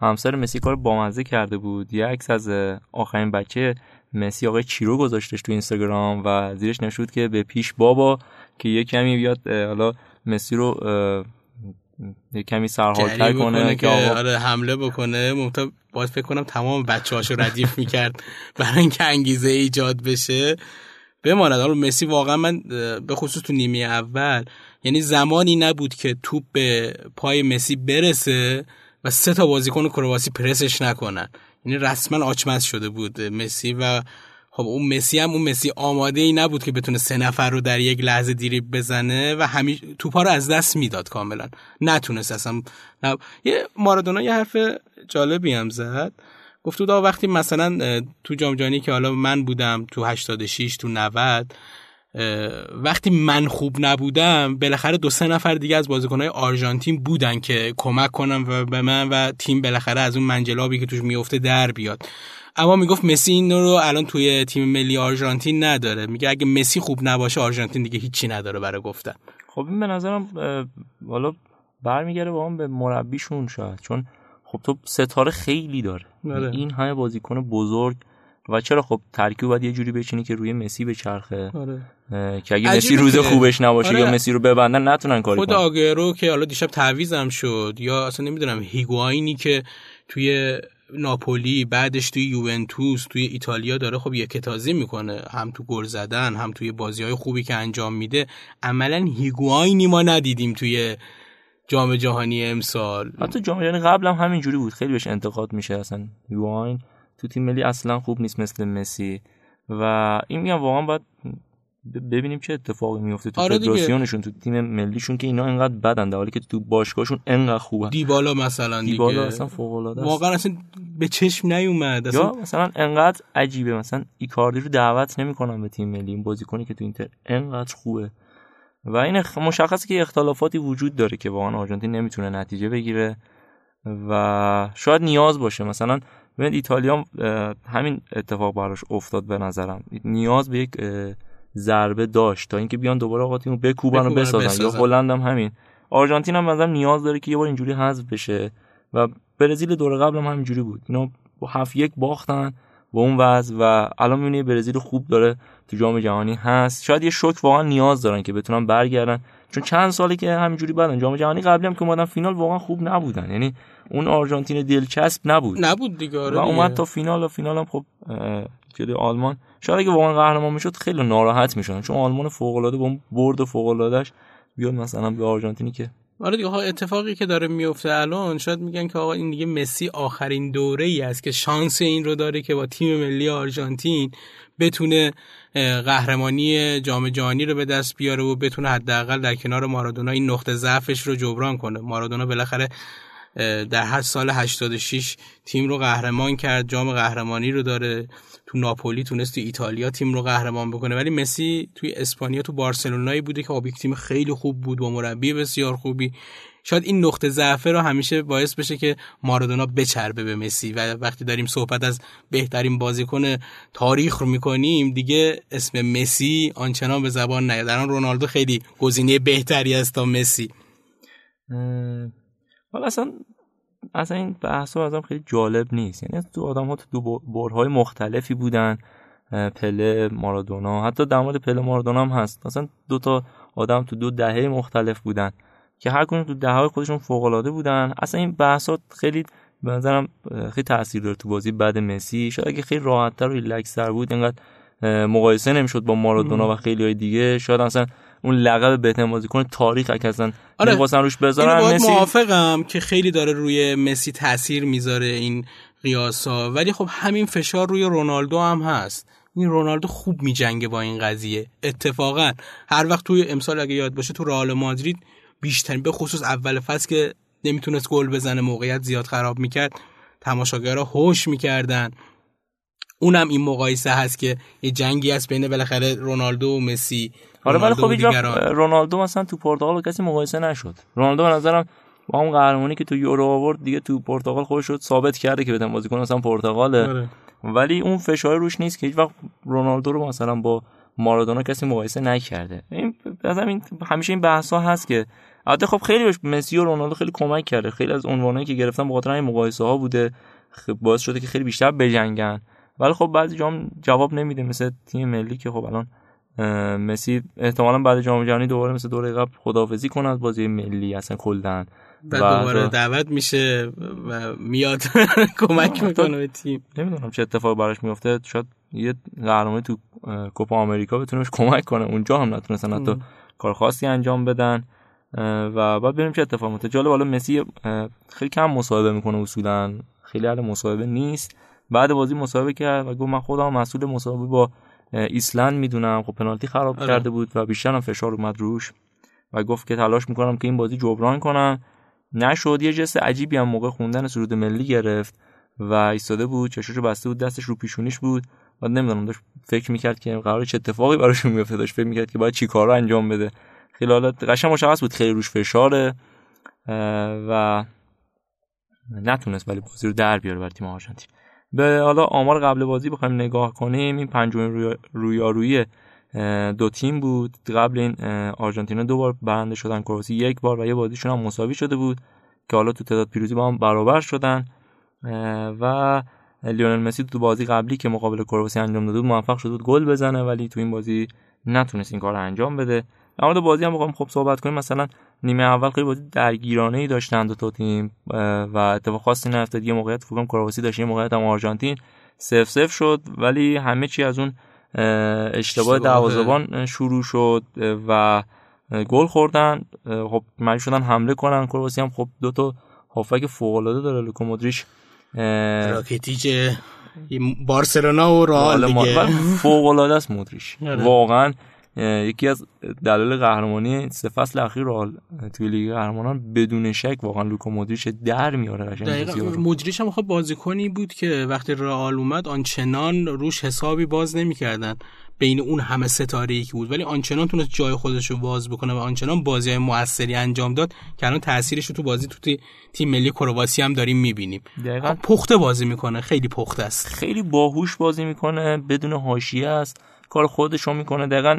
همسر مسی کار بامزه کرده بود، یه عکس از آخرین بچه مسی آقای چیرو گذاشتش تو اینستاگرام و زیرش نشود که به پیش بابا، که یه کمی بیاد حالا مسی رو یه کمی سرحال‌تر کنه که آره حمله بکنه. ممکن باید فکر کنم تمام بچه‌هاشو ردیف می‌کرد برای اینکه انگیزه ایجاد بشه بماند. حالا مسی واقعا من به خصوص تو نیمه اول، یعنی زمانی نبود که توپ به پای مسی برسه و 3 تا بازیکن کرواسی پرسش نکنن، یعنی رسما آچمز شده بود مسی و خب اون مسی آماده ای نبود که بتونه 3 نفر رو در یک لحظه دریبل بزنه و همین توپا رو از دست میداد کاملا، نتونست اصلا. یه مارادونا یه حرف جالبی هم زد، گفت بود وقتی مثلا تو جام جهانی که حالا من بودم تو 86 تو 90 وقتی من خوب نبودم بالاخره 2-3 نفر دیگه از بازیکن‌های آرژانتین بودن که کمک کنن و به من و تیم بالاخره از اون منجلابی که توش میفته در بیاد. اما میگفت مسی این رو الان توی تیم ملی آرژانتین نداره، میگه اگه مسی خوب نباشه آرژانتین دیگه هیچی نداره برای گفتن. خب این به نظرم والا برمیگره با هم به مربیشون شاید، چون خب تو ستاره خیلی داره ناره. این همه بازیکن بزرگ و چرا خب ترکیب باید یه جوری بچینی که روی مسی بچرخه. آره. که اگه مسی روز خوبش نباشه آره. یا مسی رو ببندن نتونن کاری کنن. خود آگرو که حالا دیشب تعویضم شد یا اصلا نمیدونم هیگواینی که توی ناپولی بعدش توی یوونتوس توی ایتالیا داره خب یک تازه میکنه، هم تو گل زدن هم توی بازی‌های خوبی که انجام میده. عملاً هیگواینی ما ندیدیم توی جام جهانی امسال، حتی جام جهانی قبل هم همین جوری بود، خیلی بهش انتقاد میشه اصلا هیگواین تو تیم ملی اصلا خوب نیست مثل مسی و این میگم واقعا باید ببینیم چه اتفاقی میفته تو فدراسیونشون تو تیم ملیشون که اینا اینقدر بدن در حالی که تو باشگاهشون اینقدر خوبن. دیبالا مثلا دیبالا اصلا فوق العاده است، واقعا اصلا به چشم نیومد اصلا. یا مثلا اینقدر عجیبه مثلا ایکاردی رو دعوت نمیکنن به تیم ملی، این بازیکنی که تو اینتر اینقدر خوبه و این مشخصه که اختلافاتی وجود داره که واقعا آرژانتین نمیتونه نتیجه بگیره و شاید نیاز باشه. مثلا ببینید ایتالیا همین اتفاق براش افتاد، به نظرم نیاز به یک ضربه داشت تا اینکه بیان دوباره آقا تیمو بکوبن و بسازن، یا هلند هم همین. آرژانتین هم به نظرم نیاز داره که یه بار اینجوری حذف بشه و برزیل دور قبل هم همینجوری بود، اینا 7-1 باختن با اون وضع و الان می‌بینی برزیل خوب داره تو جام جهانی هست. شاید یه شوک واقعا نیاز دارن که بتونن برگردن، چون چند سالی که همینجوری بعدن. جام جهانی قبلی هم که اومدن فینال واقعا خوب نبودن، یعنی اون آرژانتین دلچسب نبود دیگه و اومد تا فینال و فینال هم خب جلوی آلمان. شاید اگه واقعا قهرمان میشد خیلی ناراحت میشدن، چون آلمان فوق‌العاده با اون برد فوق‌العاده‌اش بیاد مثلا به آرژانتینی که آره دیگه. اتفاقی که داره میفته الان، شاید میگن که آقا این دیگه مسی آخرین دوره‌ای است که شانس این رو داره که با تیم ملی آرژانتین بتونه قهرمانی جام جهانی رو به دست بیاره و بتونه حداقل در کنار مارادونا این نقطه ضعفش رو جبران کنه. مارادونا بالاخره در هر سال 86 تیم رو قهرمان کرد، جام قهرمانی رو داره، تو ناپولی تونست تو ایتالیا تیم رو قهرمان بکنه، ولی مسی توی اسپانیا تو بارسلونایی بوده که آبیک تیم خیلی خوب بود با مربی بسیار خوبی. شاید این نقطه ضعف رو همیشه باعث بشه که مارادونا بچربه به مسی و وقتی داریم صحبت از بهترین بازیکن تاریخ رو میکنیم دیگه اسم مسی آنچنان به زبان نیاد. الان رونالدو خیلی گزینه بهتری است تا مسی. حالا اصلا این بحث ها خیلی جالب نیست، یعنی تو آدم ها تو دو برهای مختلفی بودن، پله مارادونا، حتی در مورد پله مارادونا هم هست، اصلا دو تا آدم تو دو دهه مختلف بودن که هر کدوم تو دههای خودشون فوق‌العاده بودن. اصلا این بحث ها خیلی به نظرم خیلی تاثیر داره تو بازی بعد مسی. شاید اگه خیلی راحت‌تر و ریلکس‌تر بود اینقدر مقایسه نمیشد با مارادونا و خیلی‌های دیگه. شاید اصلا اون لقب بهترین بازیکن تاریخ اکسن می‌خواستن روش بذارن. من موافقم که خیلی داره روی مسی تاثیر میذاره این قیاسا، ولی خب همین فشار روی رونالدو هم هست. این رونالدو خوب می‌جنگه با این قضیه. اتفاقا هر وقت توی امسال اگه یاد باشه تو رئال مادرید بیشتر به خصوص اول فصل که نمیتونست گل بزنه، موقعیت زیاد خراب میکرد، تماشاگرها هوش میکردن. اونم این مقایسه هست که یه جنگی هست بین بالاخره رونالدو و مسی. آره ولی خب رونالدو مثلا تو پرتغال کسی مقایسه نشد. رونالدو به نظرم با اون قهرمانی که تو یورو آورد دیگه تو پرتغال خودش رو ثابت کرده که بتونه بازیکن مثلا پرتغاله. آره. ولی اون فشار روش نیست که هیچ وقت رونالدو رو مثلا با مارادونا کسی مقایسه نکرده. این مثلا همیشه این بحثا هست که البته خب خیلی مسی و رونالدو خیلی کمک کرده، خیلی از عنوانایی که گرفتن به خاطر این مقایسه ها بوده، باعث شده که خیلی بیشتر بجنگن. ولی خب بعضی جام جواب نمیده، مثل تیم ملی که خب الان مسی احتمالاً بعد جام جهانی دوباره مثل دوره قبل خداحافظی کنه از بازی ملی اصلا کلاً، بعد دوباره دعوت میشه و میاد کمک میکنه به تیم. نمیدونم چه اتفاقی براش میفته، شاید یه قهرمانی تو کوپا آمریکا بتونهش کمک کنه، اونجا هم نتونستن حتی کار خاصی انجام بدن و بعد ببینیم چه اتفاقی میفته. جالب حالا مسی خیلی کم مصاحبه میکنه، اصولاً خیلی اهل مصاحبه نیست. بعد بازی مصاحبه کرد و گفت من خودم مسئول مصاحبه با ایسلند میدونم، خب پنالتی خراب کرده بود و بیشترم فشار اومد روش و گفت که تلاش میکنم که این بازی جبران کنم، نشد. یه جست عجیبی هم موقع خوندن سرود ملی گرفت و ایستاده بود، چشاشو بسته بود، دستش رو پیشونیش بود و نمیدونم داشت فکر میکرد که قراره چه اتفاقی براش میفته، داشت فکر میکرد که باید چیکارا انجام بده. خیلی حالت قشنگ مشخص بود خیلی روش فشاره و نتونست ولی بازی رو در بیاره برای تیم آرژانتین. به حالا آمار قبل بازی بخوایم نگاه کنیم، این پنجمین رویارویی دو تیم بود. قبل این آرژانتینا دو بار برنده شدن، کرواسی یک بار و یه بازیشون هم مساوی شده بود که حالا تو تعداد پیروزی با هم برابر شدن و لیونل مسی تو بازی قبلی که مقابل کرواسی انجام داده بود موفق شد بود گل بزنه، ولی تو این بازی نتونست این کارو انجام بده. در مورد بازی هم بخوایم خوب صحبت کنیم، مثلا نیمه اول خیلی بازی درگیرانه‌ای داشتن دو تا تیم و اتفاق خاصی نیفتاد. یه موقعیت فکر کنم کرواسی داشت، یه موقعیت هم آرژانتین، 0-0 شد، ولی همه چی از اون اشتباه دروازه‌بان شروع شد و گل خوردن. خب مجبور شدن حمله کنن. کرواسی هم خب دو تا هافک فوق‌العاده داره، لوکا مودریچ، راکیتیچ بارسلونا و رئال دیگه، فوق‌العاده است مودریچ واقعا. یکی از دلایل قهرمانی سه فصل اخیر رئال توی لیگ قهرمانان بدون شک واقعا لوکا مودریچ در میاره قشنگ. دقیقاً مودریچ هم خب بازیکنی بود که وقتی رئال اومد آنچنان روش حسابی باز نمی‌کردن. بین اون همه ستاره‌ای که بود، ولی آنچنان تونست جای خودش رو باز بکنه و آنچنان بازی‌های موثری انجام داد که الان تاثیرش رو تو بازی تو تیم ملی کرواسی هم داریم می‌بینیم. دقیقاً پخته بازی میکنه، خیلی پخته است، خیلی باهوش بازی میکنه، بدون حاشیه است، کار خودش رو میکنه. دقیقاً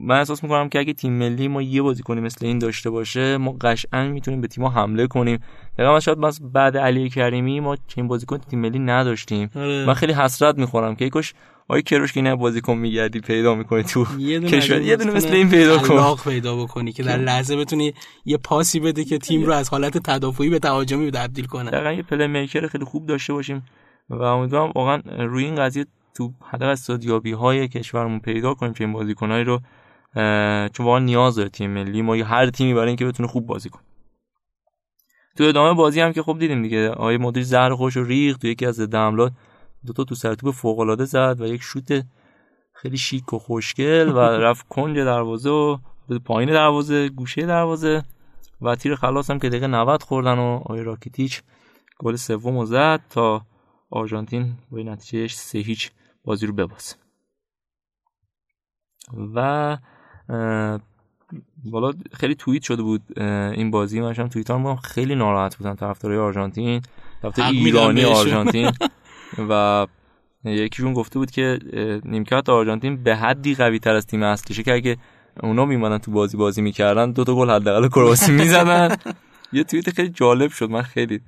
من احساس میکنم که اگه تیم ملی ما یه بازیکنی مثل این داشته باشه، ما قشنگ میتونیم به تیم‌ها حمله کنیم. دقیقاً شاید بعد علی کریمی ما چنین بازیکن تیم ملی نداشتیم. من خیلی حسرت میخورم که کاش آی کیروش که نه بازیکن میگردی پیدا میکنی تو کشور، یه دونه مثل این پیدا کن، علاق پیدا بکنی که در لحظه بتونی یه پاسی بده که تیم رو از حالت تدافعی به تهاجمی تبدیل کنه. دقیقاً یه پلی میکر خیلی خوب داشته باشیم و امیدوارم واقعاً روی این قضیه تو حداقل استادیابی‌های کشورمون پیدا کنیم که این بازیکن‌های رو، چون واقعا نیاز داره تیم ملی ما، هر تیمی برای اینکه بتونه خوب بازی کنه. تو ادامه بازی هم که خب دیدیم دیگه، آقای مودریچ زهر خوش رو ریخت تو یکی از ضد حملات، دوتا تو سرتوب فوق‌العاده زد و یک شوت خیلی شیک و خوشگل و رفت کنج دروازه و پایین دروازه، گوشه دروازه و تیر خلاص هم که دقیقه 90 خوردن و آقای راکیتیچ گل سومو زد تا آرژانتین با نتیجه 3-0 بازی رو ببازه. و والا خیلی توییت شده بود این بازی، منشم توییت هم خیلی ناراحت بودن طرفدارای آرژانتین، طرفدار ایرانی آرژانتین و یکیشون گفته بود که نیمکت آرژانتین به حدی قوی تر از تیم اصلیشه که اگه اونا میمدن تو بازی میکردن دو تا گل حداقل کرواسی میزدن. یه توییت خیلی جالب شد، من خیلی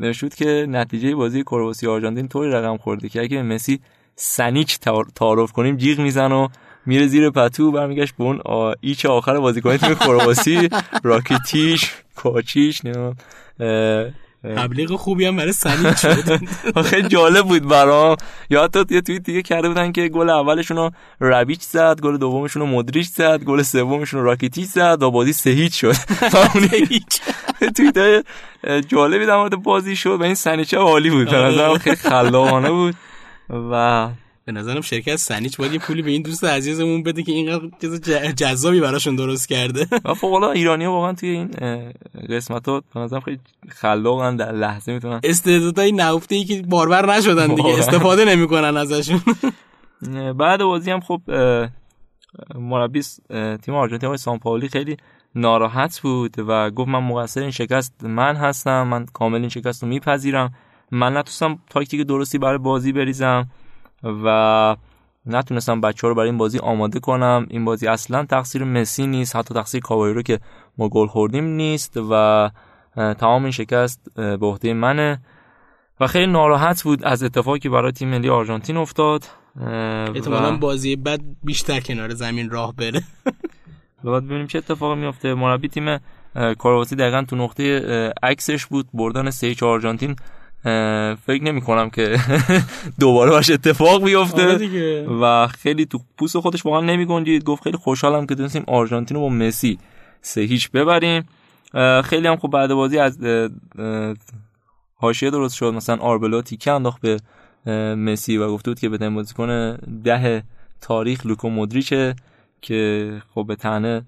نشود که نتیجه بازی کرواسی آرژانتین طوری رقم خورده که اگه مسی سنیچ تعارف کنیم جیغ میزن و میره زیر پتو، برمیگشت به اون ایچ آخر بازیکن تیم کرواسی، راکیتیش، کاچیش، نمیدونم تبلیغ خوبی هم برای سنیچ شد. خیلی جالب بود برام. یا حتی یه توییت دیگه کرده بودن که گل اولشون رو رابیچ زد، گل دومشون رو مودریچ زد، گل سومشون رو راکیتیچ زد و بازی 3-0 شد. توییت جالبی در مورد بازی شد و این سنیچ عالی بود، به نظرم خیلی خلاقانه بود و به نظرم شرکت سنیچ باید یه پولی به این دوست عزیزمون بده که اینقدر چیز جذابی براشون درست کرده. و فوق العاده ایرانی‌ها واقعا توی این قسمت‌ها به نظرم خیلی خلاقن، در لحظه میتونن استعدادهای نهفته‌ای که باربر نشدن دیگه استفاده نمی‌کنن ازشون. بعد بازی هم خب مربی تیم آرژانتین آقای سامپولی خیلی ناراحت بود و گفت من مقصر این شکست من هستم، من کامل این شکست رو میپذیرم، من نتونستم تاکتیک درستی برای بازی بریزم و نتونستم بچه‌ها رو برای این بازی آماده کنم. این بازی اصلا تقصیر مسی نیست، حتی تقصیر کاویرو که ما گل خوردیم نیست و تمام این شکست به عهده منه و خیلی ناراحت بود از اتفاقی که برای تیم ملی آرژانتین افتاد. احتمالاً بازی بعد بیشتر کنار زمین راه بره. بعد ببینیم چه اتفاقی میفته. مربی تیم کرواسی دقیقاً تو نقطه عکسش بود، بردن 3-4 آرژانتین فکر نمی کنم که دوباره باش اتفاق بیفته و خیلی تو پوست خودش واقعا نمی گنجید. گفت خیلی خوشحالم که تونستیم آرژانتین رو با مسی 3-0 ببریم. خیلی هم خب بعد بازی از حاشیه درست شد، مثلا آربلا تیکه انداخت به مسی و گفته بود که بهترین بازیکن 10 تاریخ لوکا مودریچ که خب به طعنه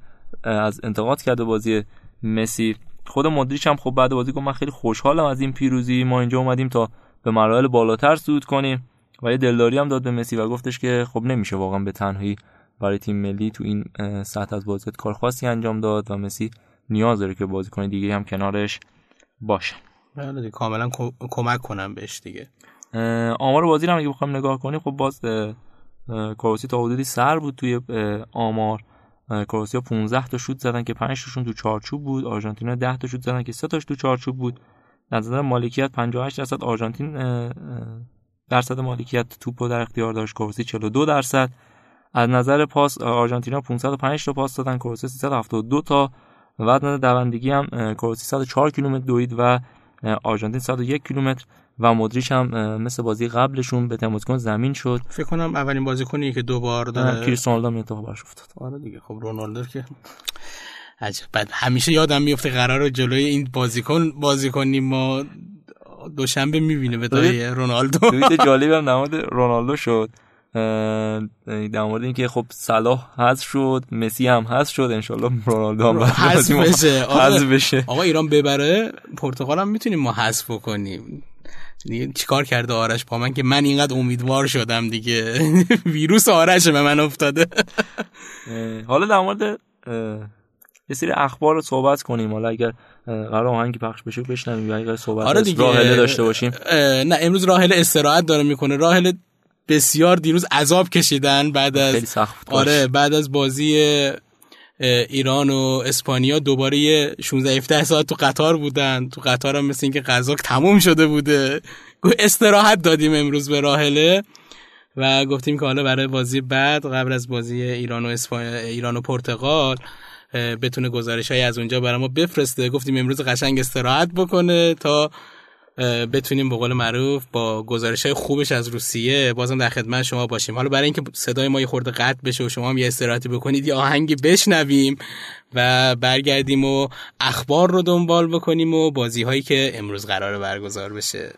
از انتقاد کرده بازی مسی. خود مودریچ هم خب بعد بازی گفت من خیلی خوشحالم از این پیروزی، ما اینجا اومدیم تا به مراحل بالاتر صعود کنیم و یه دلداری هم داد به مسی و گفتش که خب نمیشه واقعا به تنهایی برای تیم ملی تو این سطح از بازیات کار خاصی انجام داد و مسی نیاز داره که بازیکن دیگه هم کنارش باشه. بله کاملا کمک کنم بهش دیگه. آمار بازی رو هم اگه بخوایم نگاه کنیم خب باز کرواسی تا حدودی سر بود توی آمار. کرواسی ها 15 تا شوت زدن که 5 تاشون تو چارچوب بود، آرژانتین ها 10 تا شوت زدن که 3 تاش تو چارچوب بود. از نظر مالکیت 58% آرژانتین درصد مالکیت توپو در اختیار داشت، کرواسی 42%. از نظر پاس آرژانتین ها 505 تا پاس دادن، کرواسی 372 تا و از نظر دوندگی هم کرواسی 104 کیلومتر دوید و آرژانتین 101 کیلومتر و مودریچ هم مثل بازی قبلشون به تماسکن زمین شد. فکر کنم اولین بازیکنیه که دوبار داره کریستیانو رونالدو اتفاق براش افتاد. آره دیگه خب رونالدو که عجب، بعد همیشه یادم میفته قراره جلوی این بازیکنی ما دوشنبه میبینه به دای رونالدو. توییت جالبم در مورد رونالدو شد، در مورد اینکه خب صلاح حذف شد، مسی هم حذف شد، ان شاءالله رونالدو هم حذف بشه. آقا ایران ببره پرتغال هم میتونیم ما حذف کنیم. چیکار کرده آرش با من که من اینقدر امیدوار شدم دیگه. ویروس آرش به من افتاده. حالا در مورد یه سری اخبار رو صحبت کنیم، حالا اگر قرار آهنگی پخش بشه بشنویم، اگر صحبت راهله داشته باشیم. نه امروز راهله استراحت داره میکنه. راهله بسیار دیروز عذاب کشیدن بعد از بعد از بازی ایران و اسپانیا دوباره 16-17 ساعت تو قطار بودن. تو قطار هم مثل این که غذا تموم شده بوده. استراحت دادیم امروز به راهله و گفتیم که حالا برای بازی بعد قبل از بازی ایران و پرتغال بتونه گزارش‌های از اونجا برای ما بفرسته. گفتیم امروز قشنگ استراحت بکنه تا بتونیم به قول معروف با گزارش‌های خوبش از روسیه بازم در خدمت شما باشیم. حالا برای اینکه صدای ما یه خورده قطع بشه و شما هم یه استراحتی بکنید، یه آهنگی بشنویم و برگردیم و اخبار رو دنبال بکنیم و بازی‌هایی که امروز قراره برگزار بشه.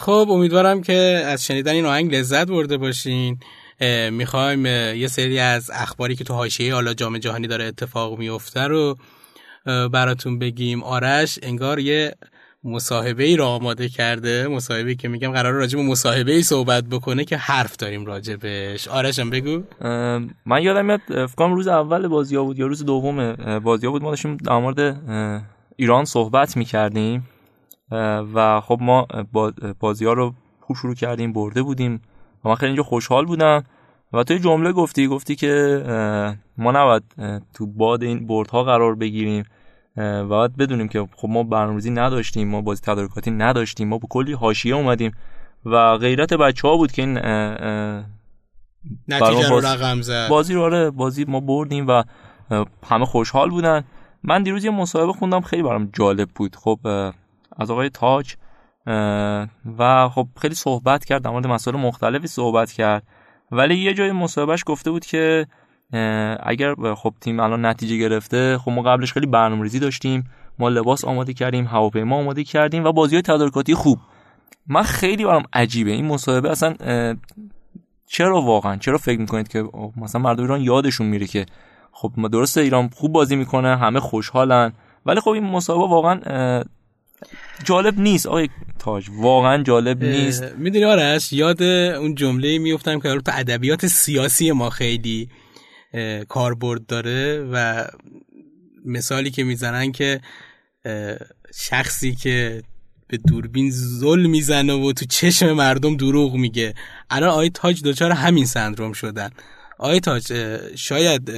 خب امیدوارم که از شنیدن این آهنگ لذت برده باشین. میخوایم یه سری از اخباری که تو حاشیه حالا جام جهانی داره اتفاق میفته رو براتون بگیم. آرش انگار یه مصاحبه‌ای را آماده کرده، مصاحبه‌ای که میگم قراره راجع به مصاحبه‌ای صحبت بکنه که حرف داریم راجبش. آرشم بگو. من یادم میاد فکر کنم روز اول بازی‌ها بود یا روز دوم بازی‌ها بود، ما داشتیم در مورد ایران صحبت می‌کردیم و خب ما بازی ها رو خوب شروع کردیم، برده بودیم و من خیلی اینجا خوشحال بودم و توی جمله گفتی که ما نباید تو باد این بردها قرار بگیریم و باید بدونیم که خب ما برنامه‌ریزی نداشتیم، ما بازی تدارکاتی نداشتیم، ما با کلی حاشیه اومدیم و غیرت بچه‌ها بود که این نتیجه رو رقم زد. بازی رو آره بازی ما بردیم و همه خوشحال بودن. من دیروز یه مصاحبه خوندم خیلی برام جالب بود خب از آقای تاج و خب خیلی صحبت کرد در مورد مسائل مختلفی صحبت کرد، ولی یه جای مصاحبهش گفته بود که اگر خب تیم الان نتیجه گرفته، خب ما قبلش خیلی برنامه‌ریزی داشتیم، ما لباس آماده کردیم، هواپیما آماده کردیم و بازی‌های تدارکاتی خوب. من خیلی برام عجیبه این مصاحبه. اصلا چرا واقعا چرا فکر می‌کنید که مثلا مردم ایران یادشون میره که خب ما درسته ایران خوب بازی می‌کنه، همه خوشحالن، ولی خب این مصاحبه واقعا جالب نیست آقای تاج، واقعا جالب نیست. میدونی آرش یاد اون جمله میافتم که تو ادبیات سیاسی ما خیلی کاربرد داره و مثالی که میزنن که شخصی که به دوربین ظلم میزنه و تو چشم مردم دروغ میگه. الان آقای تاج دوچار همین سندروم شدن. آقای تاج شاید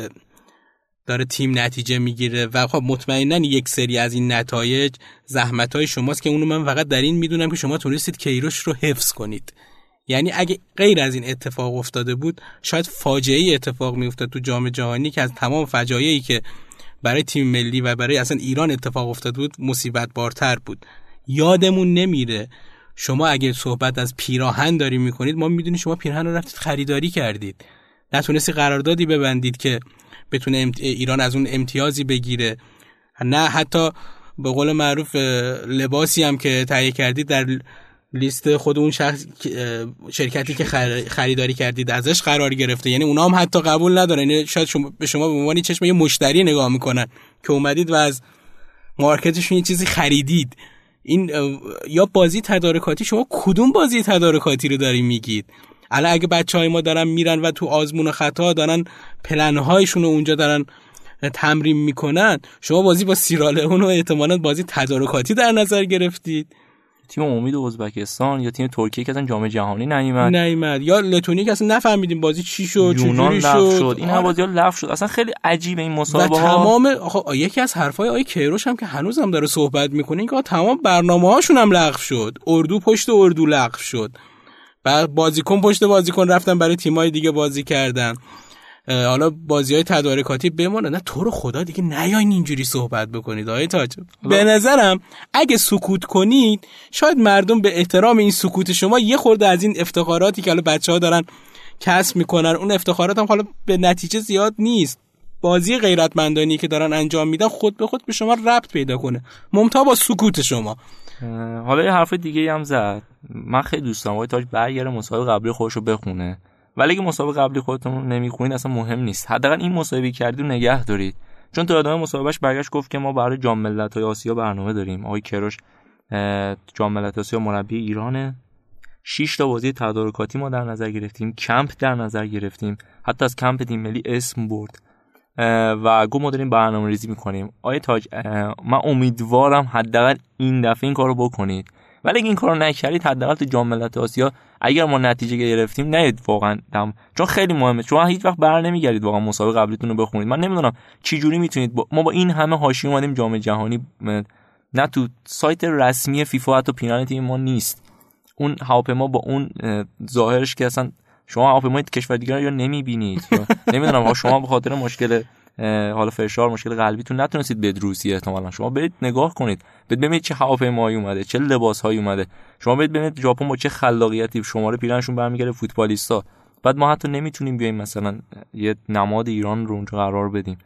داره تیم نتیجه میگیره و خب مطمئناً یک سری از این نتایج زحمت‌های شماست که اونو من فقط در این میدونم که شما تونستید کیروش رو حفظ کنید. یعنی اگه غیر از این اتفاق افتاده بود شاید فاجعه‌ای اتفاق می‌افتاد تو جام جهانی که از تمام فجایعی که برای تیم ملی و برای اصلا ایران اتفاق افتاده بود مصیبت بارتر بود. یادمون نمیره شما اگه صحبت از پیراهن داری می‌کنید، ما می‌دونیم شما پیراهن رو رفتید خریداری کردید، نتونستی قراردادی ببندید که بتونه ایران از اون امتیازی بگیره، نه حتی به قول معروف لباسی هم که تهیه کردید در لیست خود اون شرکتی که خریداری کردید ازش قرار گرفته. یعنی اونا هم حتی قبول ندارن. یعنی شاید به شما به عنوان چشم یه مشتری نگاه میکنن که اومدید و از مارکتشون یه چیزی خریدید. این یا بازی تدارکاتی، شما کدوم بازی تدارکاتی رو داری میگید؟ الان اگه بچهای ما دارن میرن و تو آزمون خطا دارن پلن‌هایشون رو اونجا دارن تمرین میکنن، شما بازی با سیرالئون و احتمالاً بازی تدارکاتی در نظر گرفتید. تیم امید ازبکستان یا تیم ترکیه که اصلا جام جهانی نیامد، یا لتونی که اصلا نفهمیدیم بازی چی شد، چجوری شد، این بازی‌ها لغو شد. اصلا خیلی عجیبه این مسابقه ها. تمام یکی از حرفای آقای کیروش هم که هنوزم داره صحبت میکنه که تمام برنامه‌هاشون هم لغو شد. اردو پشت اردو لغو شد. بازیکن پشت بازیکن رفتن برای تیم‌های دیگه بازی کردن. حالا بازی‌های تدارکاتی بمونه. نه تو رو خدا دیگه نیاین اینجوری صحبت بکنید آقای تاج. به نظرم اگه سکوت کنید شاید مردم به احترام این سکوت شما یه خورده از این افتخاراتی که حالا بچه‌ها دارن کسب میکنن، اون افتخارات هم حالا به نتیجه زیاد نیست، بازی غیرتمندانی که دارن انجام میدن خود به خود به شما ربط پیدا کنه، ممتاز با سکوت شما. حالا یه حرف دیگه هم زد، من خیلی دوست دارم آقای تاج برگره مسابقه قبلی خودش رو بخونه، ولی اگه مسابقه قبلی خودتون نمی‌خونید اصلا مهم نیست، حداقل این مسابقه کردید و نگه دارید. چون تو ادامه مسابقهش برگشت گفت که ما برای جام ملت‌های آسیا برنامه داریم. آقای کروش جام ملت‌های آسیا مربی ایرانه، 6 تا بازی تدارکاتی ما در نظر گرفتیم، کمپ در نظر گرفتیم، حتی از کمپ تیم ملی اسم برد و گفت ما داریم برنامه‌ریزی می‌کنیم. آقای تاج من امیدوارم حداقل این دفعه این کارو بکنید، ولی اگه این کارو نکردید حداقل تو جام ملت‌های آسیا اگر ما نتیجه گرفتیم نید واقعا دم، چون خیلی مهمه. شما هیچ وقت بر نمیگردید واقعا مسابقه قبلیتون رو بخونید. من نمیدونم چی جوری میتونید ما با این همه حاشیه اومدیم جام جهانی، نه تو سایت رسمی فیفا حتی پینال تیم ما نیست، اون هواپیما با اون ظاهرش که اصلا شما هواپیمای کشور دیگه رو یا نمیبینید یا نمیدونم ها، شما به خاطر مشکل حالا فشار مشکل قلبیتون نتونستید به روسیه، احتمالاً شما برید نگاه کنید ببینید چه هواپیمایی اومده، چه لباسهایی اومده، شما برید ببینید ژاپن با چه خلاقیتی شماره پیرنشون برمیگره فوتبالیستا. بعد ما حتی نمیتونیم بیایم مثلا یه نماد ایران رو اونجا قرار بدیم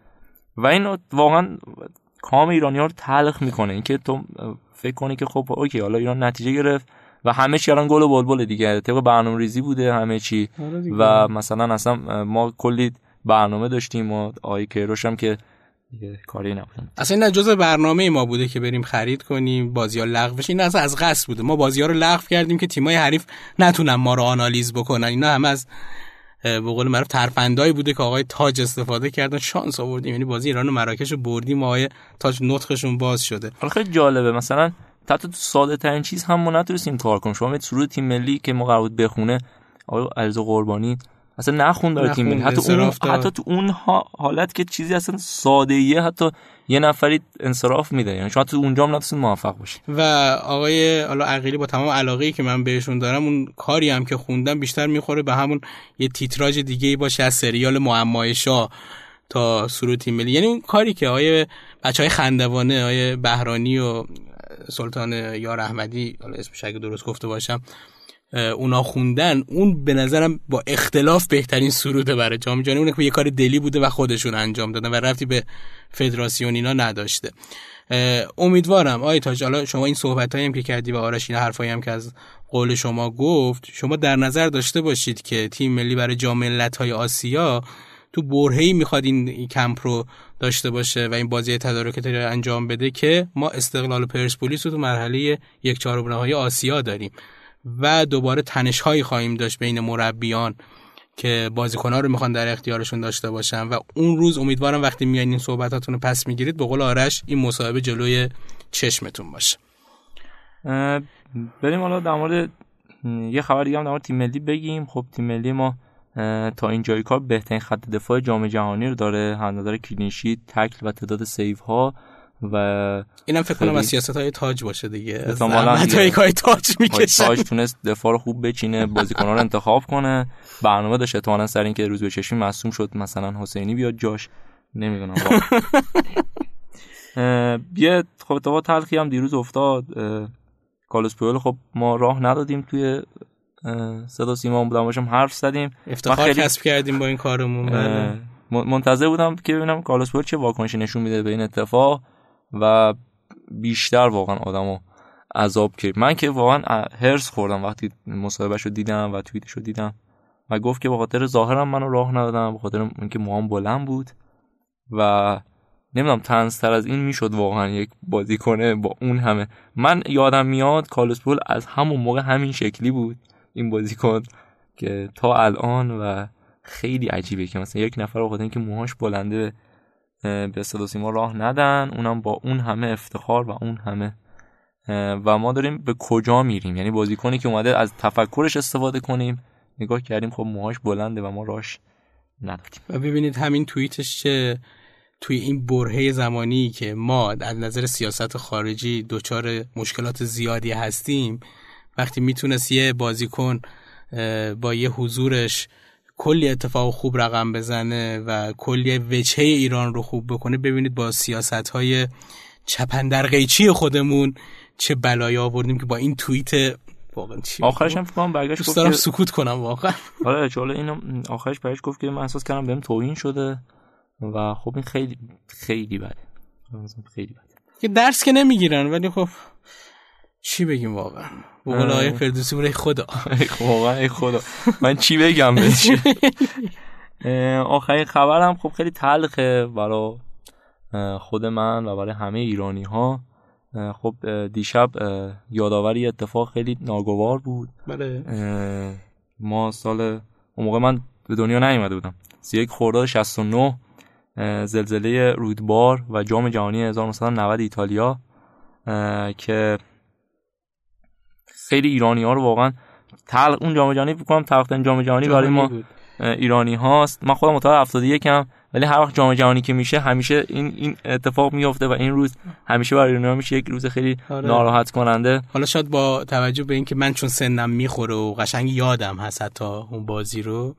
و این واقعا کام ایرانی‌ها رو تلخ میکنه. اینکه تو فکر کنی که خب اوکی حالا ایران نتیجه گرفت و همه چی الان گل و بلبل دیگه، طبق برنامه‌ریزی بوده همه چی و مثلا اصلا ما کلی برنامه داشتیم و آقای کیروش هم که کاری نبودن، اصلا نه جزء برنامه ما بوده که بریم خرید کنیم بازی‌ها لغو بشه، این اصلا از قصد بوده. ما بازی‌ها رو لغو کردیم که تیمای حریف نتونن ما رو آنالیز بکنن. اینا هم از به قول معروف ترفندایی بوده که آقای تاج استفاده کردن، شانس آوردیم. یعنی بازی ایران و مراکش رو بردیم، آقای تاج نطقشون باز شده. خیلی جالبه مثلا حتی تو ساده ترین چیز هم ما نتونستیم کار کنیم. شما سرود تیم ملی که ما قرار بود بخونه آقای علیرضا قربانی اصلا نخوند برای تیم ملی، حتی تو اون حالت که چیزی اصلا ساده‌ایه حتی یه نفری انصراف میده، یعنی شما تو اونجا هم نتونید موفق بشید. و آقای حالا عقیلی با تمام علاقه‌ای که من بهشون دارم، اون کاری هم که خوندم بیشتر میخوره به همون یه تیتراژ دیگه‌ای باشه از سریال معمای شاه تا سرود تیم ملی. یعنی اون کاری که آقای بچهای خندوانه، آقای بهرانی و سلطان یار احمدی، حالا اسمش اگه درست گفته باشم، اونا خوندن، اون به نظرم با اختلاف بهترین سروده برای جام جهانی. اون که یه کار دلی بوده و خودشون انجام دادن و رفتی به فدراسیون اینا نداشته. امیدوارم آقای تاج، حالا شما این صحبتایی هم که کردی و آرش این حرفایی هم که از قول شما گفت، شما در نظر داشته باشید که تیم ملی برای جام ملت‌های آسیا تو برهه‌ای میخواد این کمپ رو داشته باشه و این بازی تدارکاتی رو انجام بده که ما استقلال پرسپولیس رو تو مرحله 1/4 نهایی آسیا داریم و دوباره تنش‌هایی خواهیم داشت بین مربیان که بازیکن‌ها رو می‌خوان در اختیارشون داشته باشن و اون روز امیدوارم وقتی میاین این صحبتاتون رو پس می‌گیرید به قول آرش این مصاحبه جلوی چشمتون باشه. بریم حالا در مورد یه خبر دیگه هم در مورد تیم ملی بگیم. خب تیم ملی ما تا این جای کار بهترین خط دفاع جام جهانی رو داره، هندادار کلین شیت، تکل و تعداد سیوها و اینم فکر کنم از سیاست‌های تاج باشه دیگه. اصلا تاکتیک‌های تاج می‌کشه. تاج تونست دفاع رو خوب بچینه، بازیکن‌ها رو انتخاب کنه، برنامه داشت. احتمالاً سر اینکه روز به چشمی معصوم شد مثلا حسینی بیاد جاش، نمیدونم. بیا خب تو تلخی هم دیروز افتاد. کالوسپول خب ما راه ندادیم توی صدا سیما بودم باشم حرف زدیم. افتخار کسب کردیم با این کارمون. منتظر بودم که ببینم کالوسپول چه واکنشی نشون میده به این اتفاق و بیشتر واقعا آدمو عذاب کرد. من که واقعا هرس خوردم وقتی مصاحبهشو دیدم و توییتشو دیدم و گفت که به خاطر ظاهرم منو راه ندادم، به خاطر اینکه موهام بلند بود و نمیدونم طنزتر از این میشد واقعا یک بازیکنه با اون همه. من یادم میاد کالوسپول از همون موقع همین شکلی بود این بازیکن که تا الان و خیلی عجیبه که مثلا یک نفر بخاطر اینکه موهاش بلنده به صدا سیما راه ندن، اونم با اون همه افتخار و اون همه، و ما داریم به کجا میریم؟ یعنی بازیکنی که اومده از تفکرش استفاده کنیم، نگاه کردیم خب موهاش بلنده و ما راهش نداریم. و ببینید همین توییتش که توی این برهه زمانی که ما از نظر سیاست خارجی دچار مشکلات زیادی هستیم، وقتی میتونست یه بازیکن با یه حضورش کلی اتفاق خوب رقم بزنه و کلی وجهه ایران رو خوب بکنه، ببینید با سیاست‌های چپندرقیچی خودمون چه بلایی آوردیم که با این توییت واقعا چی آخرش هم فکرام برگشت گفت دارم سکوت کنم واقعا. آره چاله اینو آخرش برگشت گفت که من احساس کردم بهم توهین شده و خب این خیلی خیلی بده، خیلی بده که درس که نمیگیرن، ولی خب چی بگیم واقعا؟ بقول آقای فردوسی برای خدا واقعا ای خدا من چی بگم بهش. آخرین خبرم خب خیلی تلخه برای خود من و برای همه ایرانی ها. خب دیشب یادآوری اتفاق خیلی ناگوار بود. بله ما سال اون موقع من به دنیا نیومده بودم، 31 خرداد 69 زلزله رودبار و جام جهانی 1990 ایتالیا که خیلی ایرانی ها رو واقعا اون جام جهانی فکر کنم تلخترین جام جهانی برای ما ایرانی هاست. من خودم متولد 71 ام، ولی هر وقت جام جهانی که میشه همیشه این اتفاق میفته و این روز همیشه برای ایرانی‌ها میشه یک روز خیلی ناراحت کننده. حالا شاید با توجه به اینکه من چون سنم میخوره و قشنگ یادم هست حتی اون بازی رو،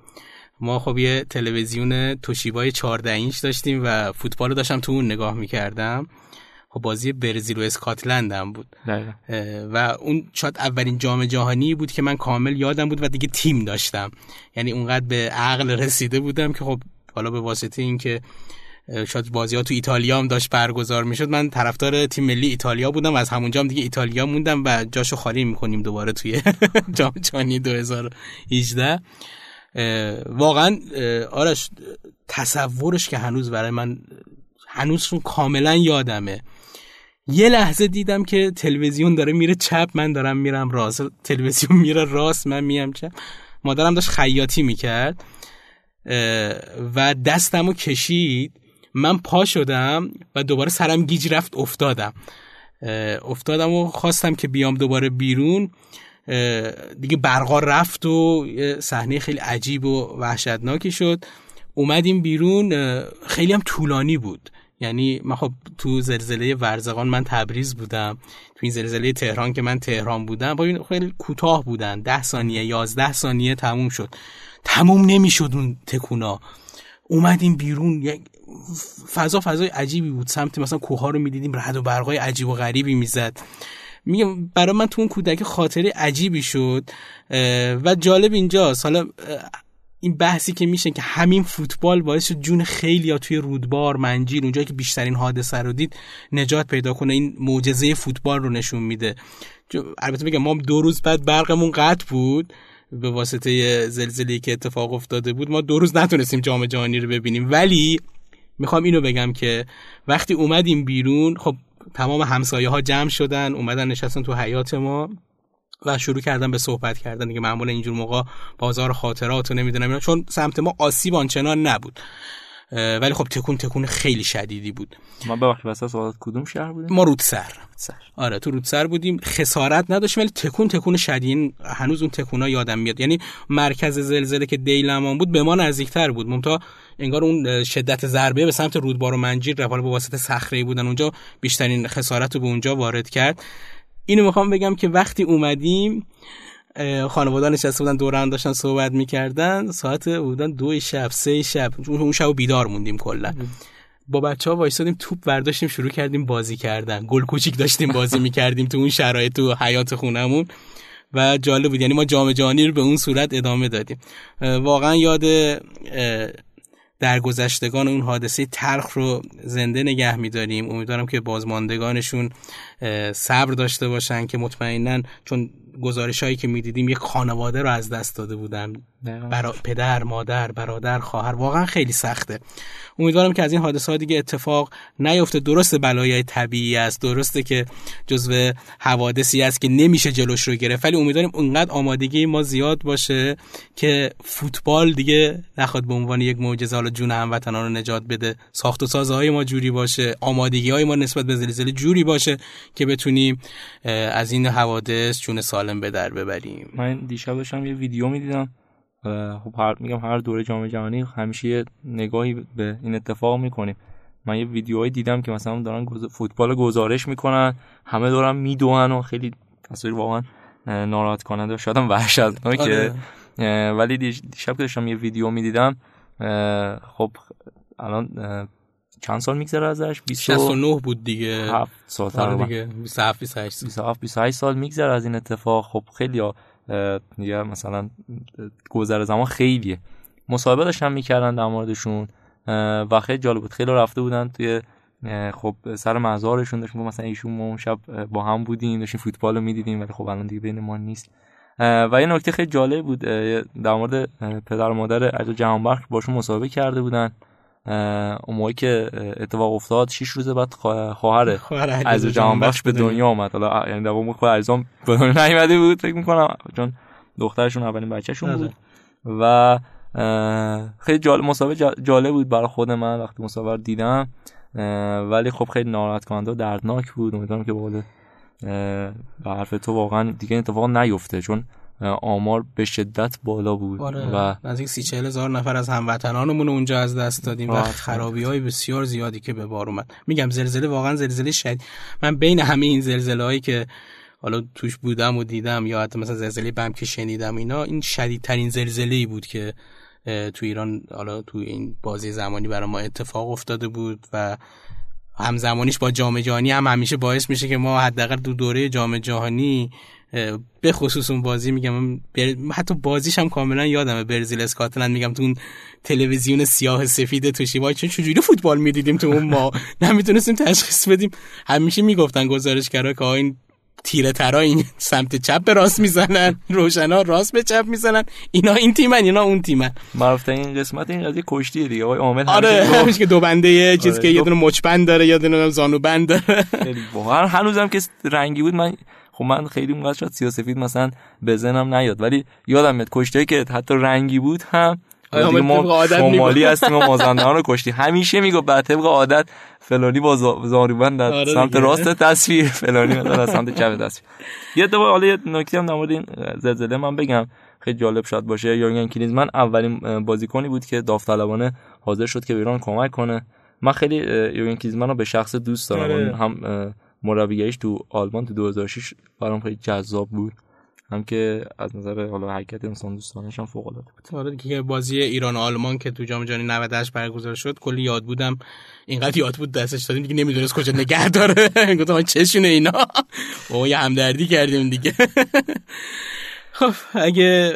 ما خب یه تلویزیون توشیبای 14 اینچ داشتیم و فوتبال رو داشتم تو اون نگاه میکردم. خب بازی برزیل و اسکاتلند هم بود و اون شاید اولین جام جهانی بود که من کامل یادم بود و دیگه تیم داشتم، یعنی اونقدر به عقل رسیده بودم که خب حالا به واسطه این که شاید بازی‌ها تو ایتالیا هم داشت برگزار می‌شد، من طرفدار تیم ملی ایتالیا بودم و از همونجا هم دیگه ایتالیا موندم و جاشو خالی می‌کنیم دوباره توی جام جهانی 2018. واقعا آرش تصورش که هنوز برای من هنوز رو کاملا یادمه. یه لحظه دیدم که تلویزیون داره میره چپ، من دارم میرم راست، تلویزیون میره راست، من میام چپ. مادرم داشت خیاطی میکرد و دستمو کشید، من پا شدم و دوباره سرم گیج رفت، افتادم و خواستم که بیام دوباره بیرون، دیگه برقا رفت و صحنه خیلی عجیب و وحشتناکی شد. اومدیم بیرون، خیلی هم طولانی بود، یعنی من خب تو زلزله ورزقان من تبریز بودم، تو این زلزله تهران که من تهران بودم، خب خیلی کوتاه بودن، 10 ثانیه 11 ثانیه تموم شد، تموم نمیشد اون تکونا. اومدیم بیرون، یک فضای عجیبی بود، سمت مثلا کوه‌ها رو می‌دیدیم، رعد و برقای عجیب و غریبی میزد. میگم برای من تو اون کودکی خاطره عجیبی شد و جالب اینجاست حالا این بحثی که میشه که همین فوتبال باعث شد جون خیلیا توی رودبار، منجیل، اونجایی که بیشترین حادثه رو دید، نجات پیدا کنه. این معجزه فوتبال رو نشون میده. البته میگم ما 2 روز بعد برقمون قطع بود به واسطه زلزله‌ای که اتفاق افتاده بود، ما 2 روز نتونستیم جام جهانی رو ببینیم. ولی میخوام اینو بگم که وقتی اومدیم بیرون، خب تمام همسایه‌ها جمع شدن، اومدن نشستن تو حیاط ما و شروع کردن به صحبت کردن دیگه، معمول اینجور موقع بازار خاطرات و نمیدونم، چون سمت ما آسیب آنچنان نبود ولی خب تکون خیلی شدیدی بود. ما به وقت واسه سوالات کدوم شهر بودیم؟ ما رودسر. آره تو رودسر بودیم، خسارت نداشت ولی تکون شدید، هنوز اون تکونا یادم میاد. یعنی مرکز زلزله که دیلمان بود به ما نزدیکتر بود، منتها انگار اون شدت ضربه به سمت رودبار و منجیر رفت، به واسطه صخره بودن اونجا بیشترین خسارت رو به اونجا وارد کرد. اینو میخوام بگم که وقتی اومدیم خانواده‌ها نشسته بودن دور هم داشتن صحبت میکردن، ساعت بودن 2 شب 3 شب، اون شب بیدار موندیم کلا. با بچه‌ها وایسادیم، توپ برداشتیم، شروع کردیم بازی کردن، گل کوچیک داشتیم بازی میکردیم تو اون شرایط تو حیاط خونمون و جالب بود. یعنی ما جام جهانی رو به اون صورت ادامه دادیم. واقعا یاد درگذشتگان اون حادثه تلخ رو زنده نگه می‌داریم. امیدوارم که بازماندگانشون صبر داشته باشن که مطمئناً چون گزارشایی که میدیدیم یک خانواده رو از دست داده بودن، پدر، مادر، برادر، خواهر. واقعا خیلی سخته. امیدوارم که از این حادثه ها دیگه اتفاق نیفته. درسته بلایای طبیعی است، درسته که جزو حوادثی است که نمیشه جلوش رو گرفت، ولی امیدواریم اونقدر آمادگی ما زیاد باشه که فوتبال دیگه نخواد به عنوان یک معجزه حالا جون هموطنان رو نجات بده. ساخت و سازهای ما جوری باشه، آمادگی‌های ما نسبت به زلزله جوری باشه که بتونیم از این حوادث چون سالم به در ببریم. من دیشب داشتم یه ویدیو می‌دیدم. خب هر دوره جام جهانی همیشه یه نگاهی به این اتفاق می‌کنیم. من یه ویدیوهایی دیدم که مثلا دارن فوتبال گزارش می‌کنن، همه دارن میدوئن و خیلی تصویر واقعا ناراحت کننده و شاید هم وحشتناکه. ولی دیشب که داشتم یه ویدیو می‌دیدم، خب الان چند سال میگذره ازش؟ 69 بود دیگه، 7 سال تقریبا، 27 سال میگذره از این اتفاق. خب خیلی دیگه مثلا گذر زمان خیلیه. مصاحبه داشتن میکردن در موردشون و خیلی جالب بود. خیلی رفته بودن توی خب سر مزارشون، داشتن مثلا ایشون ما اون شب با هم بودیم داشتیم فوتبال رو میدیدیم، ولی خب الان دیگه بین ما نیست. و یه نکته خیلی جالب بود در مورد پدر و مادر عجل جهانبخش، باشون مصاحبه کرده بودن. اون موقعی که اتفاق افتاد 6 روز بعد خواهر از جهانبخش به دنیا اومد. حالا یعنی دوام خواهر ازم به دنیا نیومده بود فکر می‌کنم، چون دخترشون اولین بچه‌شون بود. و خیلی مسابقه جالب بود برای خود من وقتی مسابقه رو دیدم، ولی خب خیلی ناراحت کننده و دردناک بود. امیدوارم که به حرف تو واقعا دیگه اتفاق نیفته، چون آمار به شدت بالا بود. آره. و نزدیک 30,000 نفر از هموطنانمون اونجا از دست دادیم و خرابی‌های بسیار زیادی که به بار اومد. میگم زلزله واقعا زلزله شدید. من بین همه این زلزله‌هایی که حالا توش بودم و دیدم یا حتی مثلا زلزله بم که شنیدم، اینا این شدیدترین زلزله‌ای بود که تو ایران حالا تو این بازه زمانی برای ما اتفاق افتاده بود و همزمانیش با جام جهانی هم همیشه باعث میشه که ما حداقل دو دوره جام جهانی به خصوص اون بازی، میگم حتی بازیش هم کاملا یادمه، برزیل اسکاتلند، میگم تو اون تلویزیون سیاه سفید توشیبای، چون چجوری فوتبال میدیدیم تو اون ما نمیتونستیم تشخیص بدیم. همیشه میگفتن گزارشگرا که این تیره ترا این سمت چپ به راست میزنن، روشنا راست به چپ میزنن، اینا این تیمن اینا اون تیمن. معروف‌ترین این قسمت این قضیه کشتیه دیگه. آقای عامل همیشه که دو بنده چیز که یه دونه مچبند داره یه دونه زانوبند داره. واقعا هنوزم که رنگی بود. من خیلی اونقدر شاید سیاه‌سفید مثلا به ذهنم نیاد، ولی یادم میاد کشتایی که حتی رنگی بود هم دیگه ما شمالی هستیم و مازندران رو کشتی. همیشه میگو به طبق عادت فلانی با زانوبند در سمت راست تصویر، فلانی در سمت چپ تصویر. یه دوباره حالا یه نکته هم در مورد این زلزله من بگم، خیلی جالب شاید باشه. یورگن گریزمان اولین بازیکنی بود که داوطلبانه حاضر شد که به ایران کمک کنه. من خیلی یورگن گریزمان رو به شخص دوست دارم، هم مربیگریش تو آلمان تو 2006 برام خیلی جذاب بود، هم که از نظر حالا حرکت انسان دوستانش هم فوق العاده بود. آره دیگه بازی ایران آلمان که تو جام جهانی 98 برگزار شد کلی یاد بودم، اینقدر یاد بود دستش دادیم دیگه نمیدونست کجا نگه داره. گفتم چشونه اینا، با یه همدردی کردیم دیگه. خب اگه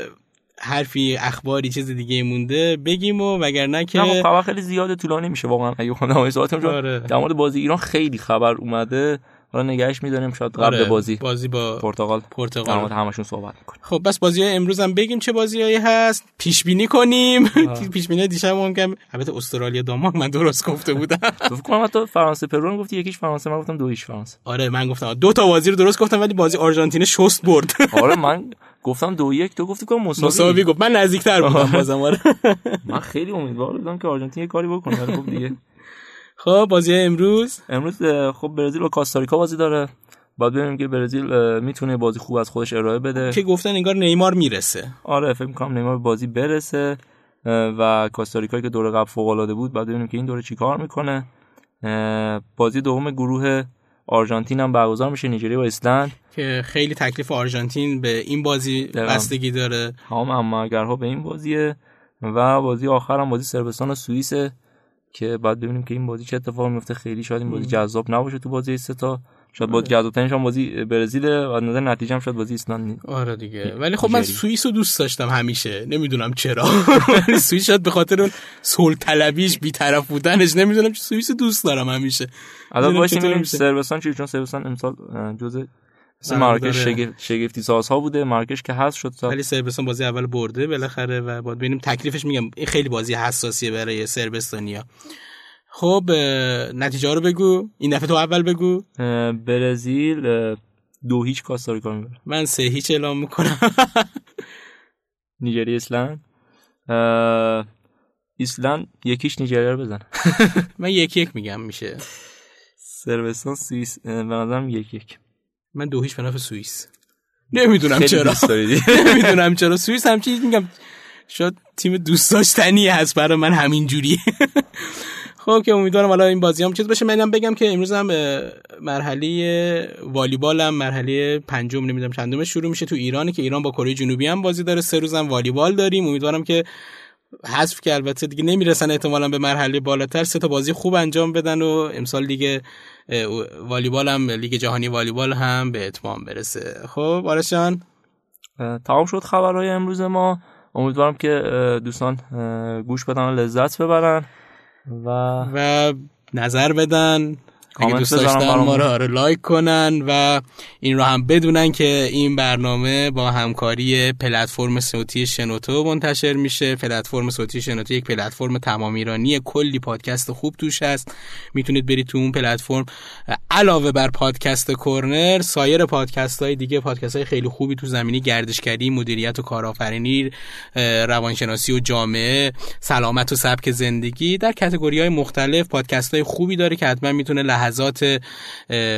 حرفی اخباری چیز دیگه مونده بگیم و وگرنه که نه، خبر خیلی زیاده طولانی میشه واقعا. اگه خودم ساعتم چون در مورد بازی ایران خیلی خبر اومده، حالا نگاش می‌داریم شاید قبل بازی با پرتغال در مورد همشون صحبت می‌کنیم. خب بس بازی‌های امروز هم بگیم چه بازیایی هست، پیش‌بینی کنیم. پیش‌بینی دیشب هم که البته استرالیا دانمارک من درست گفته بودم. تو فکر کنم حتی فرانسه پرو گفتی یکیش فرانسه، من گفتم دویش فرانسه. آره من گفتم دو تا بازی رو درست گفتم، ولی بازی آرژانتین شست برد. آره من گفتم 2-1، تو گفتی که مساوی. گفت من نزدیک‌تر بودم بازم. آره من خیلی امیدوار بودم که آرژانتین یه کاری بکنه. آره خب دیگه. خب بازی امروز خب برزیل و کاستاریکا بازی داره. باید ببینیم که برزیل میتونه بازی خوب از خودش ارائه بده که گفتن انگار نیمار میرسه. آره فکر می‌کنم نیمار بازی برسه و کاستاریکایی که دوره قبل فوق‌العاده بود، باید ببینیم که این دوره چیکار میکنه. بازی دوم گروه آرژانتین هم برگزار میشه، نیجریه و ایسلند، که خیلی تکلیف آرژانتین به این بازی بستگی داره. اما اگرها به این بازیه و بازی آخر هم بازی صربستان و سوئیس که بعد ببینیم که این بازی چه اتفاقی میفته. خیلی شاید این بازی جذاب نباشه تو بازی سه تا، شاید بازی جذاب‌ترینش هم بازی برزیله و نظر نتیجه هم شاید بازی ایسلند. آره دیگه، ولی خب من سوئیس رو دوست داشتم همیشه، نمیدونم چرا. سوئیس شاید به خاطر اون صلح‌طلبیش بی‌طرف بودنش، نمیدونم چه سوئیس دوست دارم همیشه. الان باشه ببینیم صربستان چون صربستان امسال جزء مارکش شگفتی سازها بوده، مارکش که حذف شد ولی سربستان بازی اول برده بالاخره و بعد ببینیم تکلیفش. میگم این خیلی بازی حساسیه برای سربستانیا. خب نتیجه رو بگو، این دفعه تو اول بگو. برزیل 2-0 کاستاریکا میبره. من 3-0 اعلام میکنم. نیجریه ایسلند. ایسلند 1-0 نیجریه رو بزنه. من 1-1 میگم میشه. سربستان سوئیس به نظرم 1-1. من 2-0 به نفع سوئیس. نمیدونم چرا. نمیدونم چرا سوئیس همچین میگم شاید تیم دوست داشتنی هست برای من همین جوریه. خب که امیدوارم حالا این بازیام چیز بشه. منم بگم که امروز هم مرحله والیبال هم مرحله پنجم نمیدونم چندم شروع میشه تو ایرانی که ایران با کره جنوبی هم بازی داره. 3 روز هم والیبال داریم. امیدوارم که حذف که البته دیگه نمیرسن احتمالاً به مرحله بالاتر 3 تا بازی خوب انجام بدن و امسال لیگ والیبال هم لیگ جهانی والیبال هم به اتمام برسه. خب آرش جان تمام شد خبرهای امروز ما. امیدوارم که دوستان گوش بدن و لذت ببرن و نظر بدن، اگه دوست داشتن ما رو لایک کنن و این رو هم بدونن که این برنامه با همکاری پلتفرم صوتی شنوتو منتشر میشه. پلتفرم صوتی شنوتو یک پلتفرم تمام ایرانیه، کلی پادکست خوب توش هست. میتونید برید تو اون پلتفرم علاوه بر پادکست کرنر سایر پادکست‌های دیگه، پادکست‌های خیلی خوبی تو زمینه گردشگری، مدیریت و کارآفرینی، روانشناسی و جامعه، سلامت و سبک زندگی در کاتگوری‌های مختلف پادکست‌های خوبی داره که حتما میتونه لحظات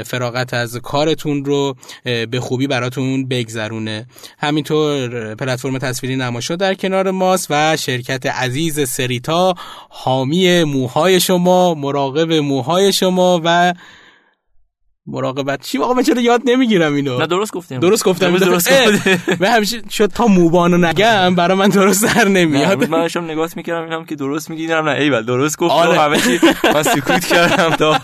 فراغت از کارتون رو به خوبی براتون بگذرونه. همینطور پلتفرم تصویری نماشا در کنار ماست و شرکت عزیز سریتا حامی موهای شما، مراقب موهای شما و مراقبت چی؟ آقا من چرا یاد نمیگیرم اینو. نه درست گفتم. درست گفتم. من همیشه شد تا موبانو نگم برای من درست در نمیاد. من داشتم نگات میکردم اینم که درست میگیدم. نه ایول درست گفتم. همه چی من سکوت کردم تا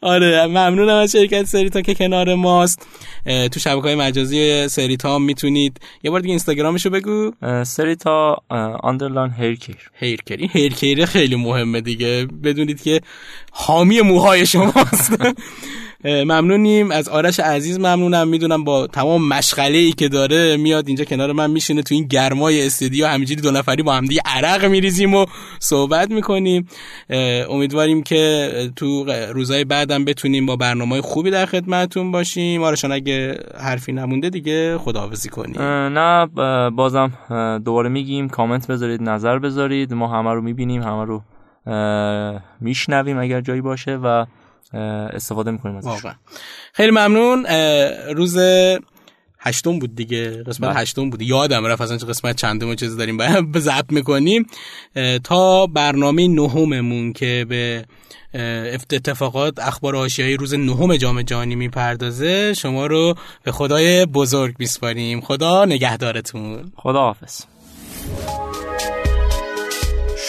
آره. ممنونم از شرکت سریتا که کنار ماست. تو شبکه‌های مجازی سریتا میتونید یه بار دیگه اینستاگرامشو بگو. سریتا آندرلاین هیرکیر. هیرکیر این هیرکیر خیلی مهمه دیگه، بدونید که حامی موهای شماست. ممنونیم از آرش عزیز. ممنونم. میدونم با تمام مشغله‌ای که داره میاد اینجا کنار من میشینه تو این گرمای استودیو، همینجوری 2 نفری با هم دیگه عرق میریزیم و صحبت میکنیم. امیدواریم که تو روزهای بعدم بتونیم با برنامه‌های خوبی در خدمتتون باشیم. آرشان اگه حرفی نمونده دیگه خداحافظی کنیم. نه بازم دوباره میگیم کامنت بذارید، نظر بذارید، ما همه رو میبینیم، همه رو میشنویم اگر جایی باشه و استفاده میکنیم ازش. واقعا خیلی ممنون. روز 8 بود دیگه، قسمت 8 بود، یادم رفت اصلا قسمت چندم چیز داریم به ضبط میکنیم. تا برنامه 9مون که به اتفاقات اخبار آسیایی روز 9 جام جهانی میپردازه، شما رو به خدای بزرگ میسپاریم. خدا نگهدارتون. خداحافظ.